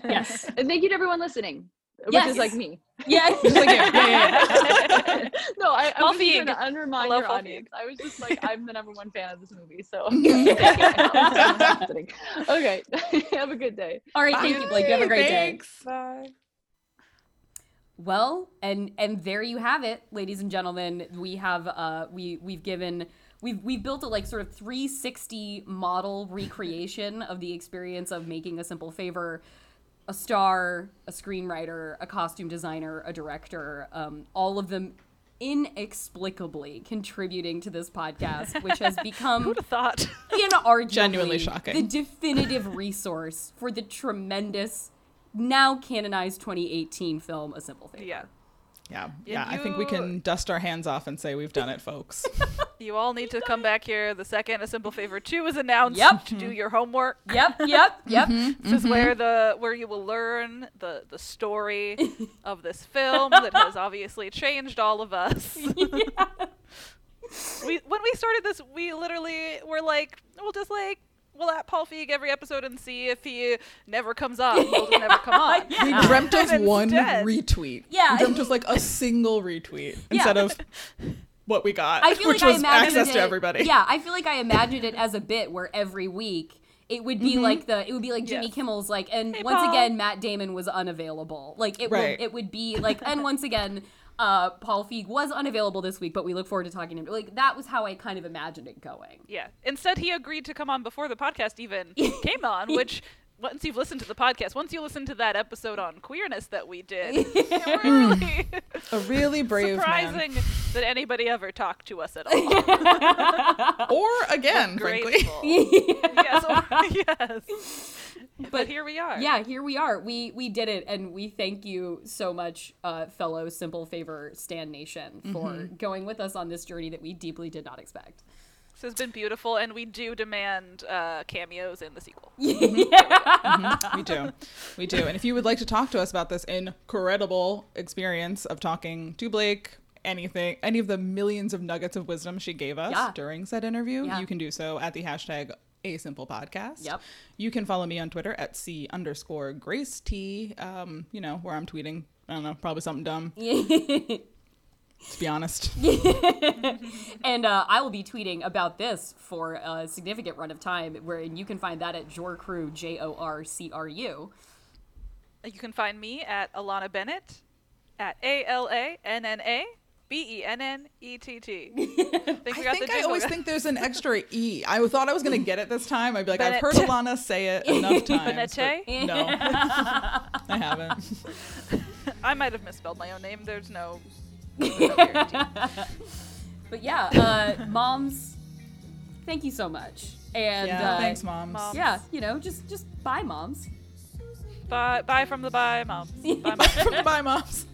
Yes, and thank you to everyone listening. Which is like me. Yes. Yeah. No, I was just going to unremind your audience. I was just like, I'm the #1 fan of this movie, so. Okay. Have a good day. All right. Bye. Thank you, Blake. You have a great day. Bye. Well, and there you have it, ladies and gentlemen. We have we've built a like sort of 360 model recreation of the experience of making A Simple Favor. A star, a screenwriter, a costume designer, a director, all of them inexplicably contributing to this podcast, which has become who'd have thought? Inarguably genuinely shocking. The definitive resource for the tremendous, now canonized 2018 film, A Simple Favor. Yeah. Yeah. Yeah. I think we can dust our hands off and say we've done it, folks. You all need to come back here the second A Simple Favor 2 is announced to do your homework. Yep. This is where you will learn the story of this film that has obviously changed all of us. Yeah. When we started this, we literally were like, we'll at Paul Feig every episode and see if he never comes up. He'll just never come on. Yeah. We dreamt of one retweet. Yeah. We dreamt of like a single retweet instead of what we got, which was access to everybody. Yeah, I feel like I imagined it as a bit where every week it would be like Jimmy Kimmel's like, and hey, once again Matt Damon was unavailable. Like it would be like, and once again Paul Feig was unavailable this week, but we look forward to talking to him. Like, that was how I kind of imagined it going. Yeah. Instead, he agreed to come on before the podcast even came on, which once you've listened to the podcast, once you listen to that episode on queerness that we did, a really brave surprising man. That anybody ever talked to us at all. Or again, frankly. Yes. But here we are. Yeah, here we are. We did it, and we thank you so much, fellow Simple Favor Stan Nation, for going with us on this journey that we deeply did not expect. This has been beautiful, and we do demand cameos in the sequel. We do. And if you would like to talk to us about this incredible experience of talking to Blake, any of the millions of nuggets of wisdom she gave us during said interview, you can do so at the hashtag A Simple Podcast. Yep. You can follow me on Twitter at C_GraceT, where I'm tweeting, I don't know, probably something dumb. To be honest. And I will be tweeting about this for a significant run of time, wherein you can find that at Jorcru, JORCRU. You can find me at Alana Bennett, at ALANNABENNETT. I always think there's an extra E. I thought I was going to get it this time. I'd be like, I've heard Alana say it enough times. No, I haven't. I might have misspelled my own name. There's no... But moms, thank you so much. And thanks, moms. Yeah, just bye, moms. Bye from the bye, moms. Bye from the bye, moms.